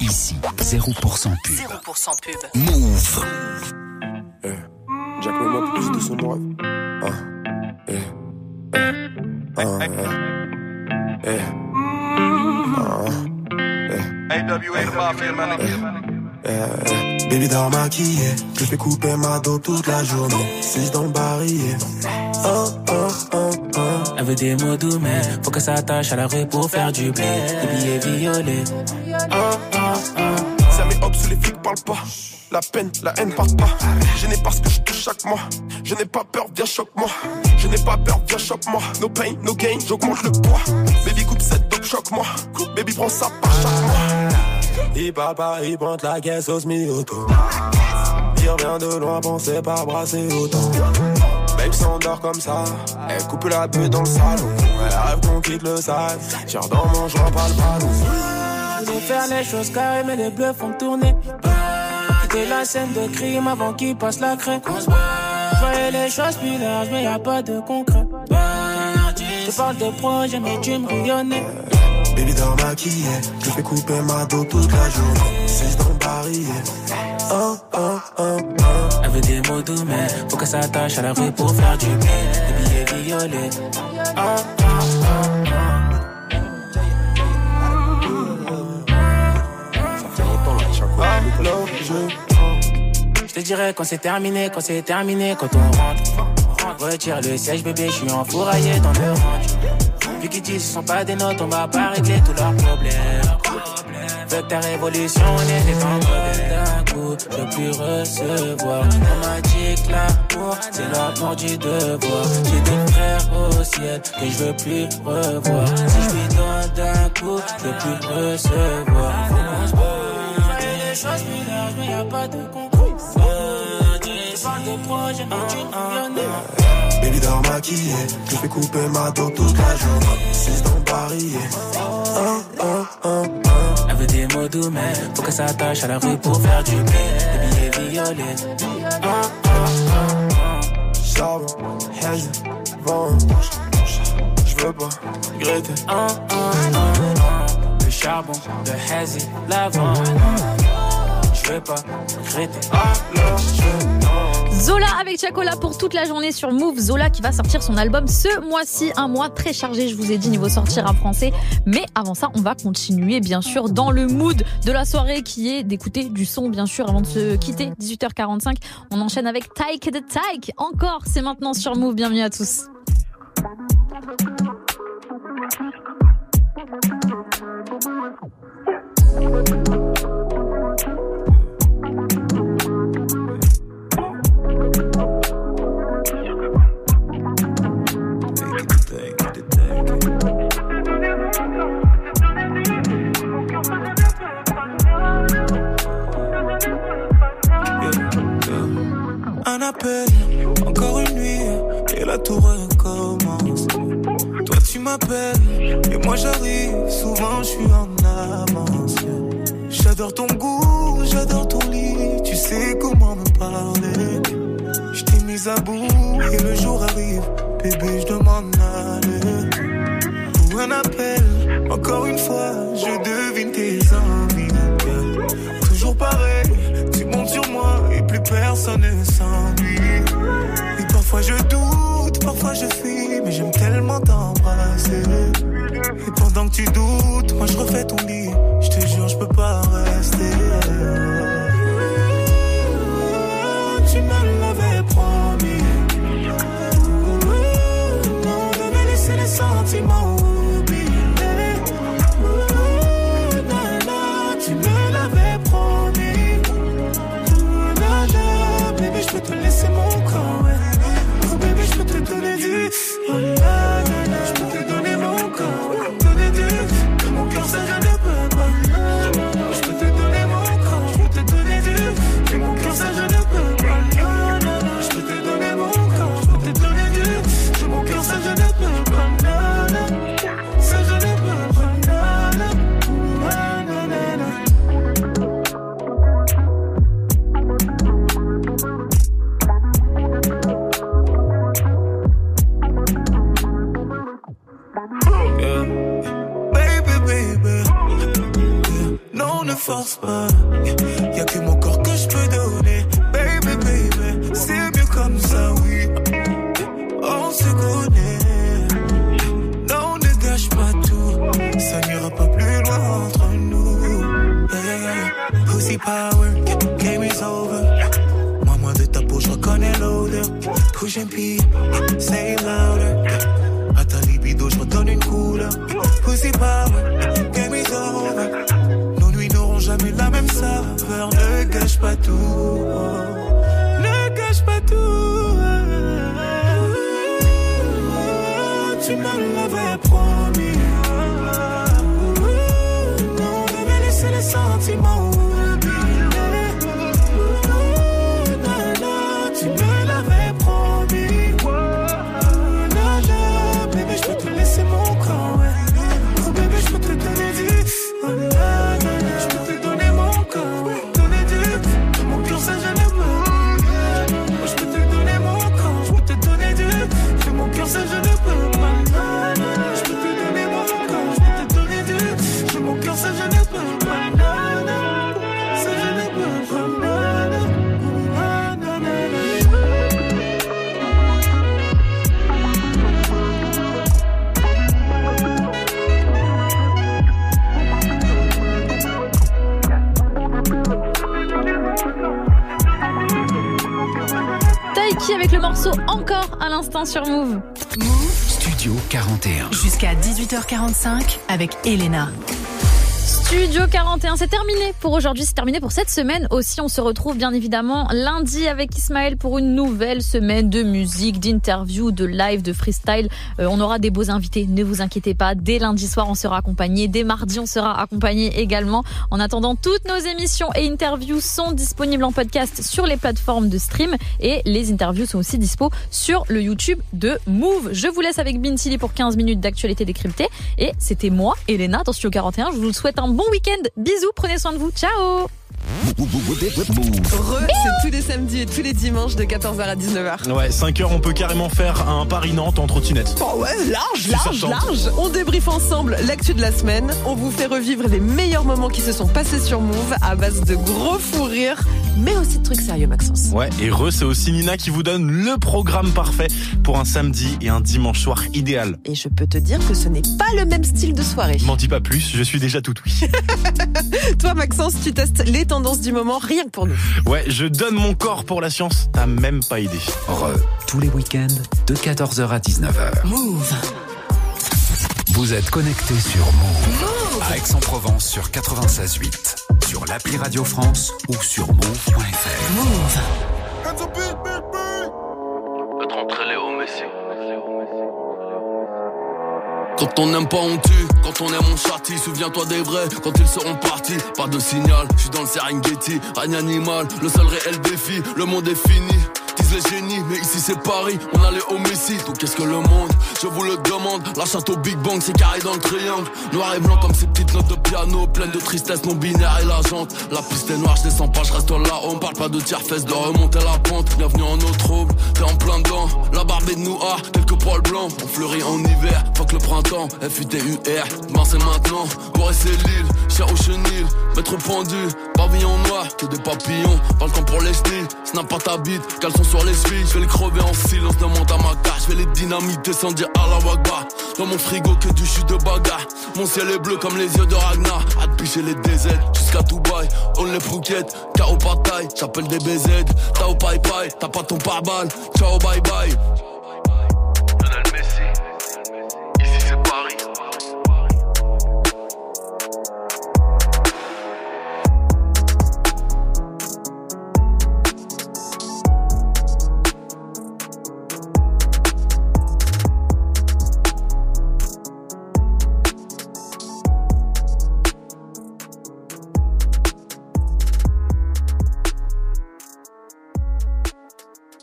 ici, zéro pour cent pub. zéro pour cent pub. Move. Eh, Jack Memo plus de son droit. Ah, eh, eh, ah, eh, eh, ah, eh. A W A, le mafia, manique. Eh, baby dort maquillée, que je vais couper ma dos toute la journée. Suis dans le barillet. Oh, oh, oh, oh. Elle veut des mots doux, mais faut qu'elle s'attache à la rue pour faire du blé. Des billets violets. Oh, oh, oh, oh. Ça met hop sous les flics, parle pas. La peine, la haine part pas. Je n'ai pas ce que je touche chaque mois. Je n'ai pas peur, viens choque-moi. Je n'ai pas peur, viens choque-moi. No pain, no gain, j'augmente le poids. Baby coupe cette dope, choque-moi. Baby prends ça par chaque mois. Il papa, il prend la caisse au semi-auto. Il revient de loin, pensez pas brasser autant. Babe s'endort comme ça, elle coupe la bulle dans le salon. Elle rêve qu'on quitte le sale, tire dans mon joint, pas le ballon. Ils vont faire les choses carrées, mais les bleus font tourner. Quitter la scène de crime avant qu'ils passent la craie. Je voyais les choses plus larges, mais y'a pas de concret. Je parle de projet, mais tu me rayonnais. Baby dort maquillée, je fais couper ma dos toute la journée. Suis dans le barillet. Oh, oh, oh, oh. Elle veut des mots doux, mais faut qu'elle s'attache à la rue pour faire du blé. Des billets violets. Oh, oh, oh. Je te dirai quand c'est terminé, quand c'est terminé, quand on rentre. Retire le siège, bébé, je suis enfouraillé dans le ranch. Vu qu'ils disent ce sont pas des notes, on va pas régler tous leurs problèmes. Fait que ta révolution, on est des fantômes. D'un coup, je veux plus recevoir. On m'a dit que l'amour, c'est l'amour du devoir. J'ai des frères au ciel que je veux plus revoir. Si je lui donne d'un coup, je veux plus recevoir. Et les choses plus larges, mais y'a pas de concours. Je parle de projet, mais tu ne. Baby dort maquillée, je fais couper ma dos toute la journée. Suis dans le barillet. Oh, oh, oh, oh. Elle veut des mots doux, mais faut qu'elle s'attache à la rue pour faire du blé. Des billets violets. Oh, oh, oh. Charbon, haine, vent. J'veux pas regretter. Oh, oh, oh. Le charbon, le hazy, l'avant. J'veux pas regretter. Alors je. Zola avec Tiakola pour toute la journée sur Move. Zola qui va sortir son album ce mois-ci, un mois très chargé, je vous ai dit, niveau sortie rap français. Mais avant ça, on va continuer bien sûr dans le mood de la soirée qui est d'écouter du son bien sûr avant de se quitter. dix-huit heures quarante-cinq, on enchaîne avec Tyke the Tyke. Encore, c'est maintenant sur Move. Bienvenue à tous. Un appel, encore une nuit, et la tour recommence. Toi tu m'appelles, et moi j'arrive, souvent je suis en avance. J'adore ton goût, j'adore ton lit, tu sais comment me parler. Je t'ai mise à bout, et le jour arrive, bébé je demande aller. Pour un appel, encore une fois, je devine tes envies. Toujours pareil, tu montes sur moi et plus personne ne s'ennuie. Et parfois je doute, parfois je fuis, mais j'aime tellement t'embrasser. Et pendant que tu doutes, moi je refais ton lit. Je te jure, je peux pas rester. Oh, tu me l'avais promis. Oh, non, de me laisser les sentiments. Je peux te laisser mon corps, ouais. Oh baby, je peux te donner du. Oh la la la, je peux te donner mon corps, ouais. Donner du. Mon cœur ça rien ne peut pas. Je peux te donner mon corps, je peux te donner du. Et mon cœur ça rien ne peut pas. Je peux te donner mon corps, je peux te donner du. Et mon cœur ça rien ne peut pas. force pas. Y'a que mon corps que je peux donner. Baby, baby, c'est mieux comme ça, oui. On se connaît. Non, ne gâche pas tout. Ça n'ira pas plus loin entre nous. Yeah, yeah. Pussy power, game is over. Je reconnais l'odeur, couche un pire, say louder. À ta libido, je redonne une couleur. Pussy power, game is over. Nos nuits n'auront jamais la même saveur. Ne gâche pas tout, ne gâche pas tout. Oh, tu me l'avais promis. Oh, non, mais laissez les sentiments. Avec le morceau encore à l'instant sur Move. Move Studio quarante et un jusqu'à dix-huit heures quarante-cinq avec Elena. Studio quarante et un, c'est terminé pour aujourd'hui, c'est terminé pour cette semaine aussi. On se retrouve bien évidemment lundi avec Ismaël pour une nouvelle semaine de musique, d'interviews, de live, de freestyle. Euh, on aura des beaux invités, ne vous inquiétez pas. Dès lundi soir, on sera accompagné. Dès mardi, on sera accompagné également. En attendant, toutes nos émissions et interviews sont disponibles en podcast sur les plateformes de stream et les interviews sont aussi dispo sur le YouTube de Move. Je vous laisse avec Bintili pour quinze minutes d'actualité décryptée et c'était moi, Elena, dans Studio quarante et un. Je vous souhaite un bon week-end, bisous, prenez soin de vous, ciao. Re, c'est tous les samedis et tous les dimanches de quatorze heures à dix-neuf heures. Ouais, cinq heures, on peut carrément faire un Paris-Nantes en trottinette. Oh ouais, large, large, large. On débriefe ensemble l'actu de la semaine. On vous fait revivre les meilleurs moments qui se sont passés sur Move à base de gros fous rires, mais aussi de trucs sérieux, Maxence. Ouais, et Re, c'est aussi Nina qui vous donne le programme parfait pour un samedi et un dimanche soir idéal. Et je peux te dire que ce n'est pas le même style de soirée. M'en dis pas plus, je suis déjà tout oui. Toi, Maxence, tu testes les tendances du moment, rien que pour nous. Ouais, je donne mon corps pour la science, t'as même pas idée. Re, tous les week-ends, de quatorze heures à dix-neuf heures. Move. Vous êtes connectés sur Move. Move. À Aix-en-Provence sur quatre-vingt-seize virgule huit, sur l'appli Radio France ou sur move point f r. Move. Quand on n'aime pas, on tue. Quand on aime, on châtie. Souviens-toi des vrais quand ils seront partis. Pas de signal, je suis dans le Serengeti. Règne animal, le seul réel défi. Le monde est fini, disent les génies. Mais ici c'est Paris, on a les homicides. Donc qu'est-ce que le monde, je vous le demande. La chatte au Big Bang, c'est carré dans le triangle. Noir et blanc comme ces petites notes de piano. Pleines de tristesse, non binaire et la jante. La piste est noire, je descends pas, je reste là. On parle pas de tiers-fesses, de remonter la pente. Bienvenue en nos troubles, t'es en plein dedans. La barbe est de nous, ah, quelques poils blancs. On fleurit en hiver, fuck le printemps. F U T U R, demain c'est maintenant. Boris et Lille, chien au chenil. Maître pendu, pavillon noir. Que des papillons, pas le temps pour les chenilles. Snap pas ta bite, caleçon sur les chevilles. Je vais les crever en silence, demande à ma carte. Je vais les dynamiter sans dire à la waga. Dans mon frigo que du jus de baga. Mon ciel est bleu comme les yeux de Ragnar. À te picher les D Z, jusqu'à Dubaï. On les Phuket, K O Pataille. J'appelle des B Z, Tao Pai Pai. T'as pas ton pare-balles, ciao bye bye.